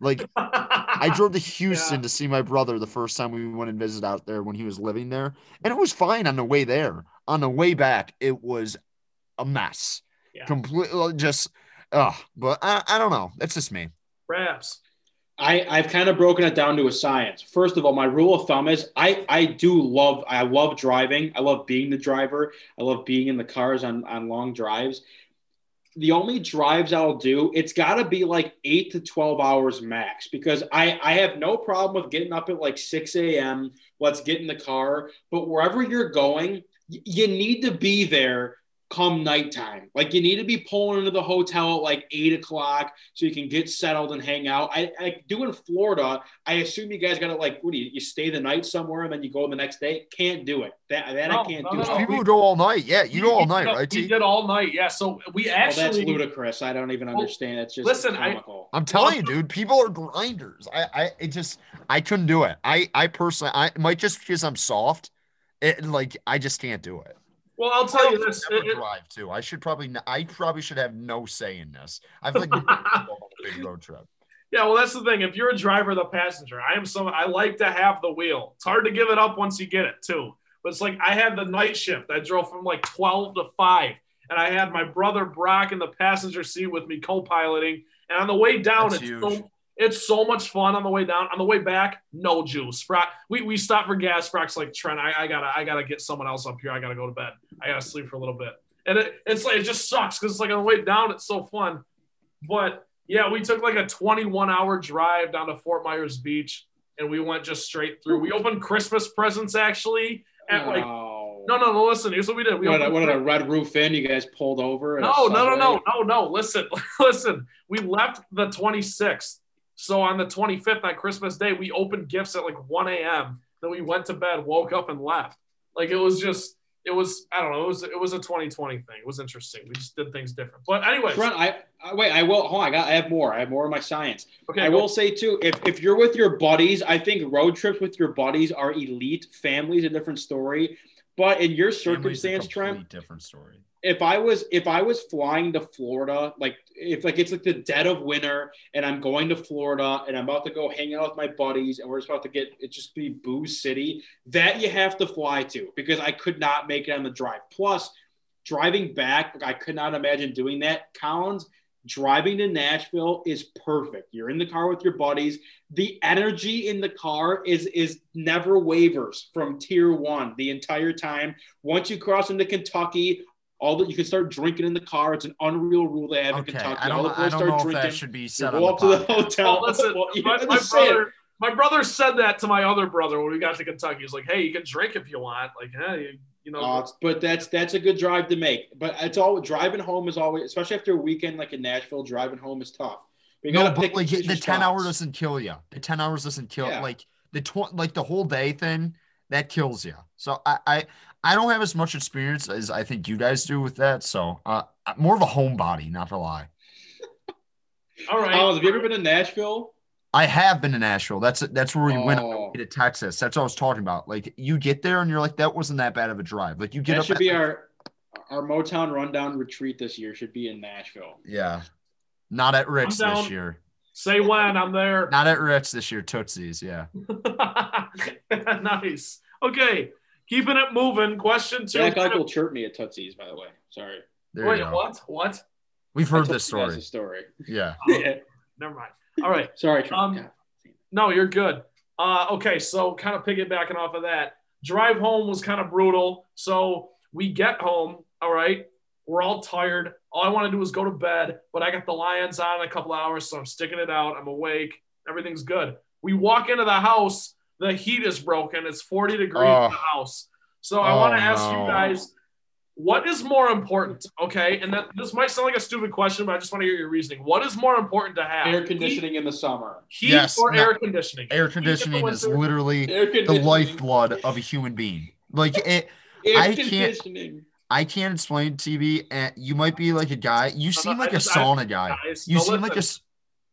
Like I drove to Houston to see my brother the first time we went and visited out there when he was living there, and it was fine on the way there. On the way back, it was a mess. Yeah. Completely just, but I don't know. That's just me. Perhaps. I've kind of broken it down to a science. First of all, my rule of thumb is I love driving. I love being the driver. I love being in the cars on long drives. The only drives I'll do, it's got to be like 8 to 12 hours max because I have no problem with getting up at like 6 a.m. Let's get in the car. But wherever you're going, you need to be there come nighttime. Like, you need to be pulling into the hotel at like 8 o'clock so you can get settled and hang out. I do in Florida. I assume you guys got to, like, what do you stay the night somewhere and then you go the next day? Can't do it. No, I can't do it. People go all night. Yeah. You go all night, right? You did all night. Yeah. So we actually, that's ludicrous. I don't even understand. It's just, listen, I'm telling you, dude, people are grinders. I couldn't do it. I personally, I might just because I'm soft. I just can't do it. Well, I'll tell you this. Drive too. I probably should have no say in this. I've like a big road trip. Yeah, well, that's the thing. If you're a driver, the passenger. I like to have the wheel. It's hard to give it up once you get it too. But it's like I had the night shift. I drove from like 12 to 5, and I had my brother Brock in the passenger seat with me, co-piloting. And on the way down, it's so much fun on the way down. On the way back, no juice. Brock, we stopped for gas. Brock's like, Trent, I gotta get someone else up here. I gotta go to bed. I gotta sleep for a little bit. And it's like, it just sucks because it's like on the way down, it's so fun. But yeah, we took like a 21-hour drive down to Fort Myers Beach, and we went just straight through. We opened Christmas presents actually at like. No. Listen, here's what we did. What did a Red Roof Inn? You guys pulled over? No. Listen. We left the 26th. So on the 25th, on Christmas Day, we opened gifts at like 1 a.m. Then we went to bed, woke up, and left. Like, it was a 2020 thing. It was interesting. We just did things different. But anyways. Trent, I have more. I have more of my science. Okay, I will say, too, if you're with your buddies, I think road trips with your buddies are elite. Family's a different story. But in your circumstance, Trent. Different story. If I was flying to Florida, it's like the dead of winter and I'm going to Florida and I'm about to go hang out with my buddies and we're just about to get, it just be booze city, that you have to fly to, because I could not make it on the drive. Plus driving back, I could not imagine doing that. Collins, driving to Nashville is perfect. You're in the car with your buddies. The energy in the car is never wavers from tier one the entire time. Once you cross into Kentucky, all that you can start drinking in the car. It's an unreal rule they have in Kentucky. I don't know if that should be set up. Go up to the hotel. Well, listen, my brother said that to my other brother when we got to Kentucky. He's like, "Hey, you can drink if you want." Like, hey, you know. But that's a good drive to make. But it's all driving home is always, especially after a weekend like in Nashville, driving home is tough. But the 10 hours doesn't kill you. The 10 hours doesn't kill like the whole day thing. That kills you. So I don't have as much experience as I think you guys do with that. So more of a homebody, not to lie. All right. Have you ever been to Nashville? I have been to Nashville. That's where we went on the way to Texas. That's what I was talking about. Like, you get there and you're like, that wasn't that bad of a drive. Like, you get that up. That should be our Motown Rundown retreat this year. Should be in Nashville. Yeah. Not at Rick's this year. Say when I'm there. Not at Ritz this year, Tootsie's, yeah. Nice. Okay, keeping it moving. Question two. Zach Eichel chirped me at Tootsie's, by the way. Sorry. Wait, what? What? We've heard this story. That's a story. Yeah. Never mind. All right. Sorry, Trent. No, you're good. Okay, so kind of piggybacking off of that. Drive home was kind of brutal. So we get home, all right? We're all tired. All I want to do is go to bed, but I got the Lions on in a couple hours, so I'm sticking it out. I'm awake. Everything's good. We walk into the house. The heat is broken. It's 40 degrees in the house. So I want to ask you guys, what is more important, okay? And this might sound like a stupid question, but I just want to hear your reasoning. What is more important to have? Air conditioning in the summer. Air conditioning? Air conditioning is literally the lifeblood of a human being. Like, it. I can't explain TV, and you might be like a guy. You seem like a sauna guy. You seem like a.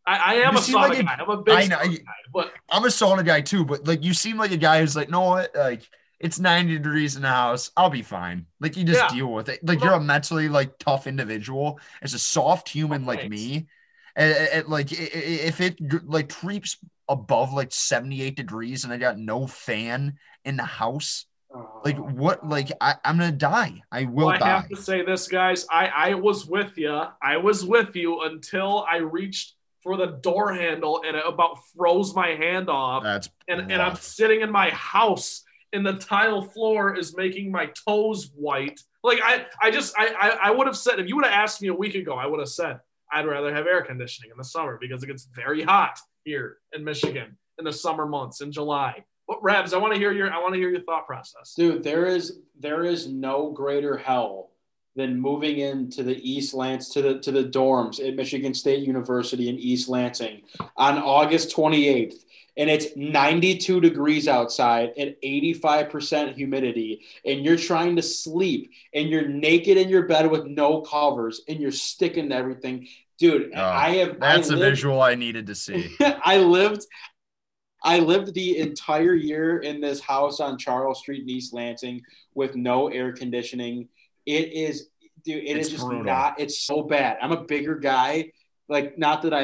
I am a sauna guy. I'm a big sauna guy. But I'm a sauna guy too. But like, you seem like a guy who's like, no, what? Like, it's 90 degrees in the house. I'll be fine. Like, you just deal with it. Like, you're a mentally like tough individual. As a soft human like me, and like if it like creeps above like 78 degrees, and I got no fan in the house. Like, what? Like, I'm going to die. I will die. I have to say this, guys. I was with you. I was with you until I reached for the door handle and it about froze my hand off. And I'm sitting in my house and the tile floor is making my toes white. Like, I would have said, if you would have asked me a week ago, I would have said, I'd rather have air conditioning in the summer because it gets very hot here in Michigan in the summer months in July. But Rabs, I want to hear your thought process. Dude, there is no greater hell than moving into the East Lansing, to the dorms at Michigan State University in East Lansing on August 28th. And it's 92 degrees outside and 85% humidity, and you're trying to sleep, and you're naked in your bed with no covers, and you're sticking to everything. Dude, a visual I needed to see. I lived the entire year in this house on Charles Street in East Lansing with no air conditioning. It is, dude, it's just brutal. It's so bad. I'm a bigger guy. Like, not that I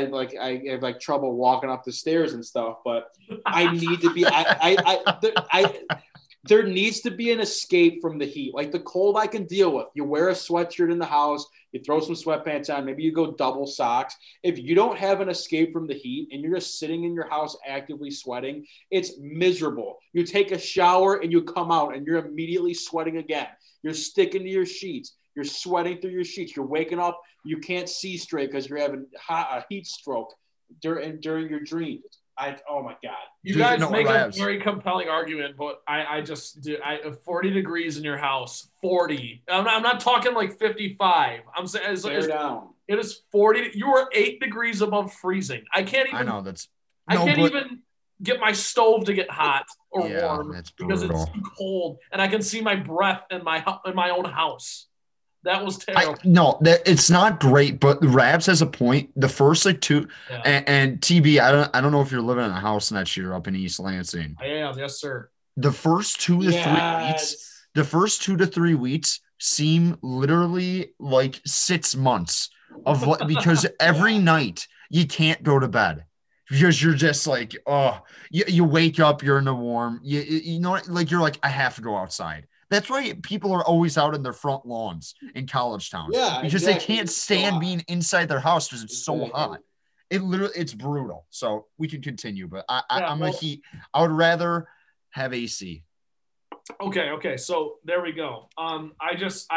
have like trouble walking up the stairs and stuff, but I need to be, there needs to be an escape from the heat. Like, the cold I can deal with. You wear a sweatshirt in the house, you throw some sweatpants on, maybe you go double socks. If you don't have an escape from the heat and you're just sitting in your house actively sweating, it's miserable. You take a shower and you come out and you're immediately sweating again. You're sticking to your sheets. You're sweating through your sheets. You're waking up. You can't see straight because you're having a heat stroke during your dreams. Oh my God! You guys make a very compelling argument, but I 40 degrees in your house, 40. I'm not talking like 55. I'm saying it is 40. You were 8 degrees above freezing. I can't even get my stove to get hot or warm because it's too cold, and I can see my breath in my own house. That was terrible. It's not great, but Rabs has a point. The first two and TB, I don't know if you're living in a house next year up in East Lansing. I am, yes, sir. The first 2 to 3 weeks, seem literally like 6 months of what, because every night you can't go to bed. Because you're just like, you wake up, you're in the warm. You know, like you're like, I have to go outside. That's why people are always out in their front lawns in college towns. Yeah, because exactly. They can't stand being inside their house because it's so hot. It's brutal. So we can continue, but I would rather have AC. Okay. So there we go. I guess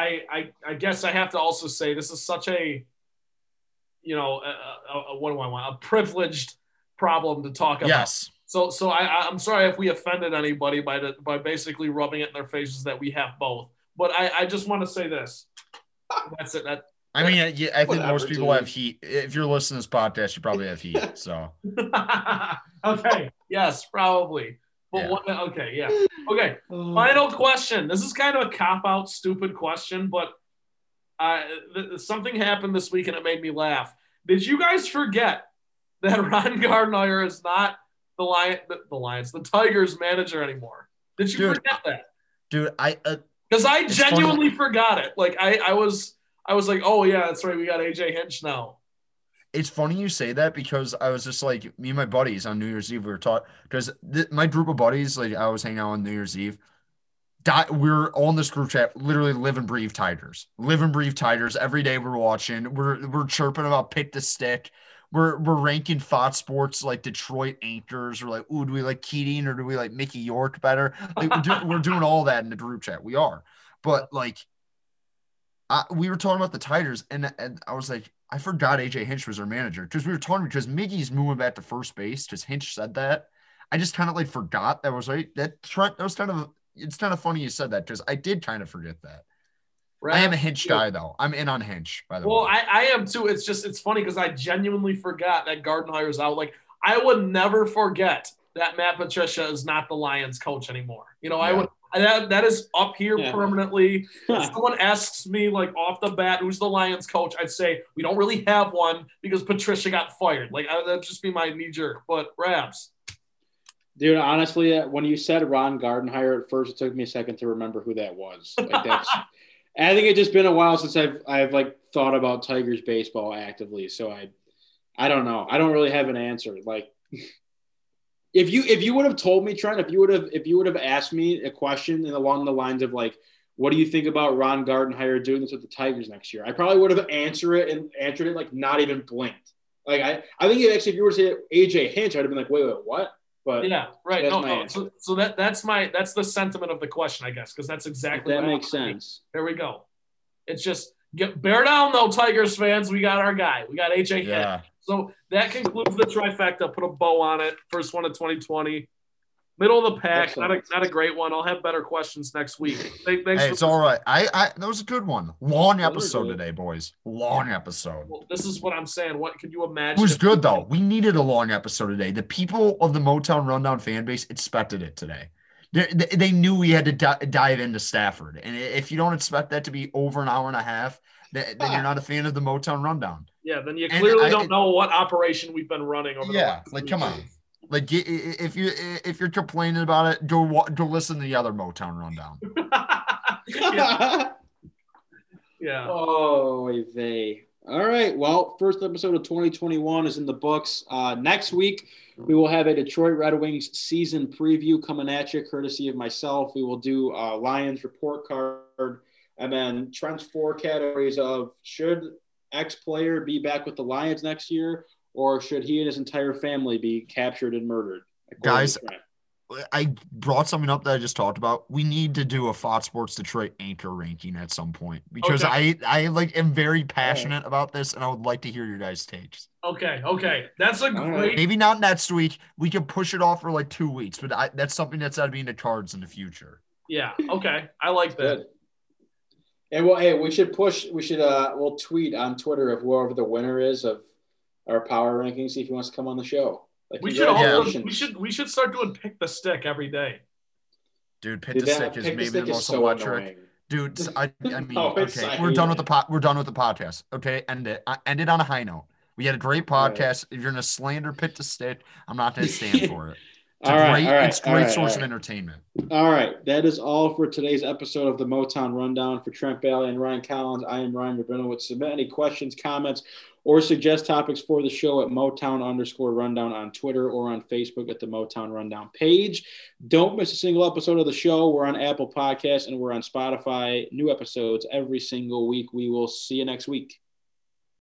I have to also say this is such a, what do I want? A privileged problem to talk about. Yes. So I'm sorry if we offended anybody by basically rubbing it in their faces that we have both. But I just want to say this. That's it. I think most people have heat. If you're listening to this podcast, you probably have heat. So. Okay. Yes, probably. But Okay. Final question. This is kind of a cop-out, stupid question, but something happened this week and it made me laugh. Did you guys forget that Ron Gardenhire is not the Tigers manager anymore? Did you forget that? Dude, because I genuinely forgot it. Like I was like, oh yeah, that's right. We got A.J. Hinch now. It's funny you say that because I was just like, me and my buddies on New Year's Eve, we were talking because my group of buddies, like I was hanging out on New Year's Eve. We're all in this group chat, literally live and breathe Tigers. Every day we're watching, we're chirping about pick the stick. We're ranking Fox Sports like Detroit anchors. We're like, ooh, do we like Keating or do we like Mickey York better? Like, we're doing all that in the group chat. We are. But like, we were talking about the Tigers, and I was like, I forgot A.J. Hinch was their manager because Miggy's moving back to first base because Hinch said that. I just kind of like forgot that was right. It's kind of funny you said that because I did kind of forget that. Right. I am a Hinch guy, though. I'm in on Hinch, by the way. Well, I am, too. It's just – it's funny because I genuinely forgot that Gardenhire's out. Like, I would never forget that Matt Patricia is not the Lions coach anymore. You know, yeah. That is up here permanently. If someone asks me, like, off the bat, who's the Lions coach, I'd say, we don't really have one because Patricia got fired. Like, that'd just be my knee-jerk. But, Rabs. Dude, honestly, when you said Ron Gardenhire at first, it took me a second to remember who that was. Like, that's – I think it's just been a while since I've like thought about Tigers baseball actively, so I don't know. I don't really have an answer. Like, if you would have told me, Trent, if you would have asked me a question along the lines of like, what do you think about Ron Gardenhire doing this with the Tigers next year? I probably would have answered it like not even blinked. Like I think actually if you were to say A.J. Hinch, I'd have been like, wait, what? But yeah, right. No. So that's the sentiment of the question, I guess, because that's exactly that makes sense. There we go. It's just bear down, though, Tigers fans. We got our guy. We got AJ Hinch. So that concludes the trifecta. Put a bow on it. First one of 2020. Middle of the pack, not a great one. I'll have better questions next week. Thanks, it's all right. That was a good one. Long episode today, boys. Long episode. Well, this is what I'm saying. What can you imagine? It was good though. We needed a long episode today. The people of the Motown Rundown fan base expected it today. They knew we had to dive into Stafford, and if you don't expect that to be over an hour and a half, then you're not a fan of the Motown Rundown. Yeah, then you clearly don't know what operation we've been running over. Yeah, the like come on. Like if you're complaining about it, go listen to the other Motown Rundown. Yeah. Oh, they. All right. Well, first episode of 2021 is in the books. Next week we will have a Detroit Red Wings season preview coming at you, courtesy of myself. We will do Lions report card, and then Trent's four categories of should X player be back with the Lions next year, or should he and his entire family be captured and murdered? Guys, I brought something up that I just talked about. We need to do a Fox Sports Detroit anchor ranking at some point, because I am very passionate about this, and I would like to hear your guys' takes. Okay. That's a great – maybe not next week. We can push it off for like 2 weeks, but that's something that's got to be in the cards in the future. Yeah, okay. I like that. Good. And, well, hey, we'll tweet on Twitter of whoever the winner is of our power rankings, see if he wants to come on the show. Like, we should start doing pick the stick every day. Dude, pick the stick is maybe the most electric. Dude, I mean, okay, we're done with the podcast. Okay, end it on a high note. We had a great podcast. If you're gonna slander pick the stick, I'm not gonna stand for it. It's a great source of entertainment. All right, that is all for today's episode of the Motown Rundown. For Trent Bailey and Ryan Collins, I am Ryan Rabinowitz. Submit any questions, comments, or suggest topics for the show at Motown_Rundown on Twitter or on Facebook at the Motown Rundown page. Don't miss a single episode of the show. We're on Apple Podcasts and we're on Spotify. New episodes every single week. We will see you next week.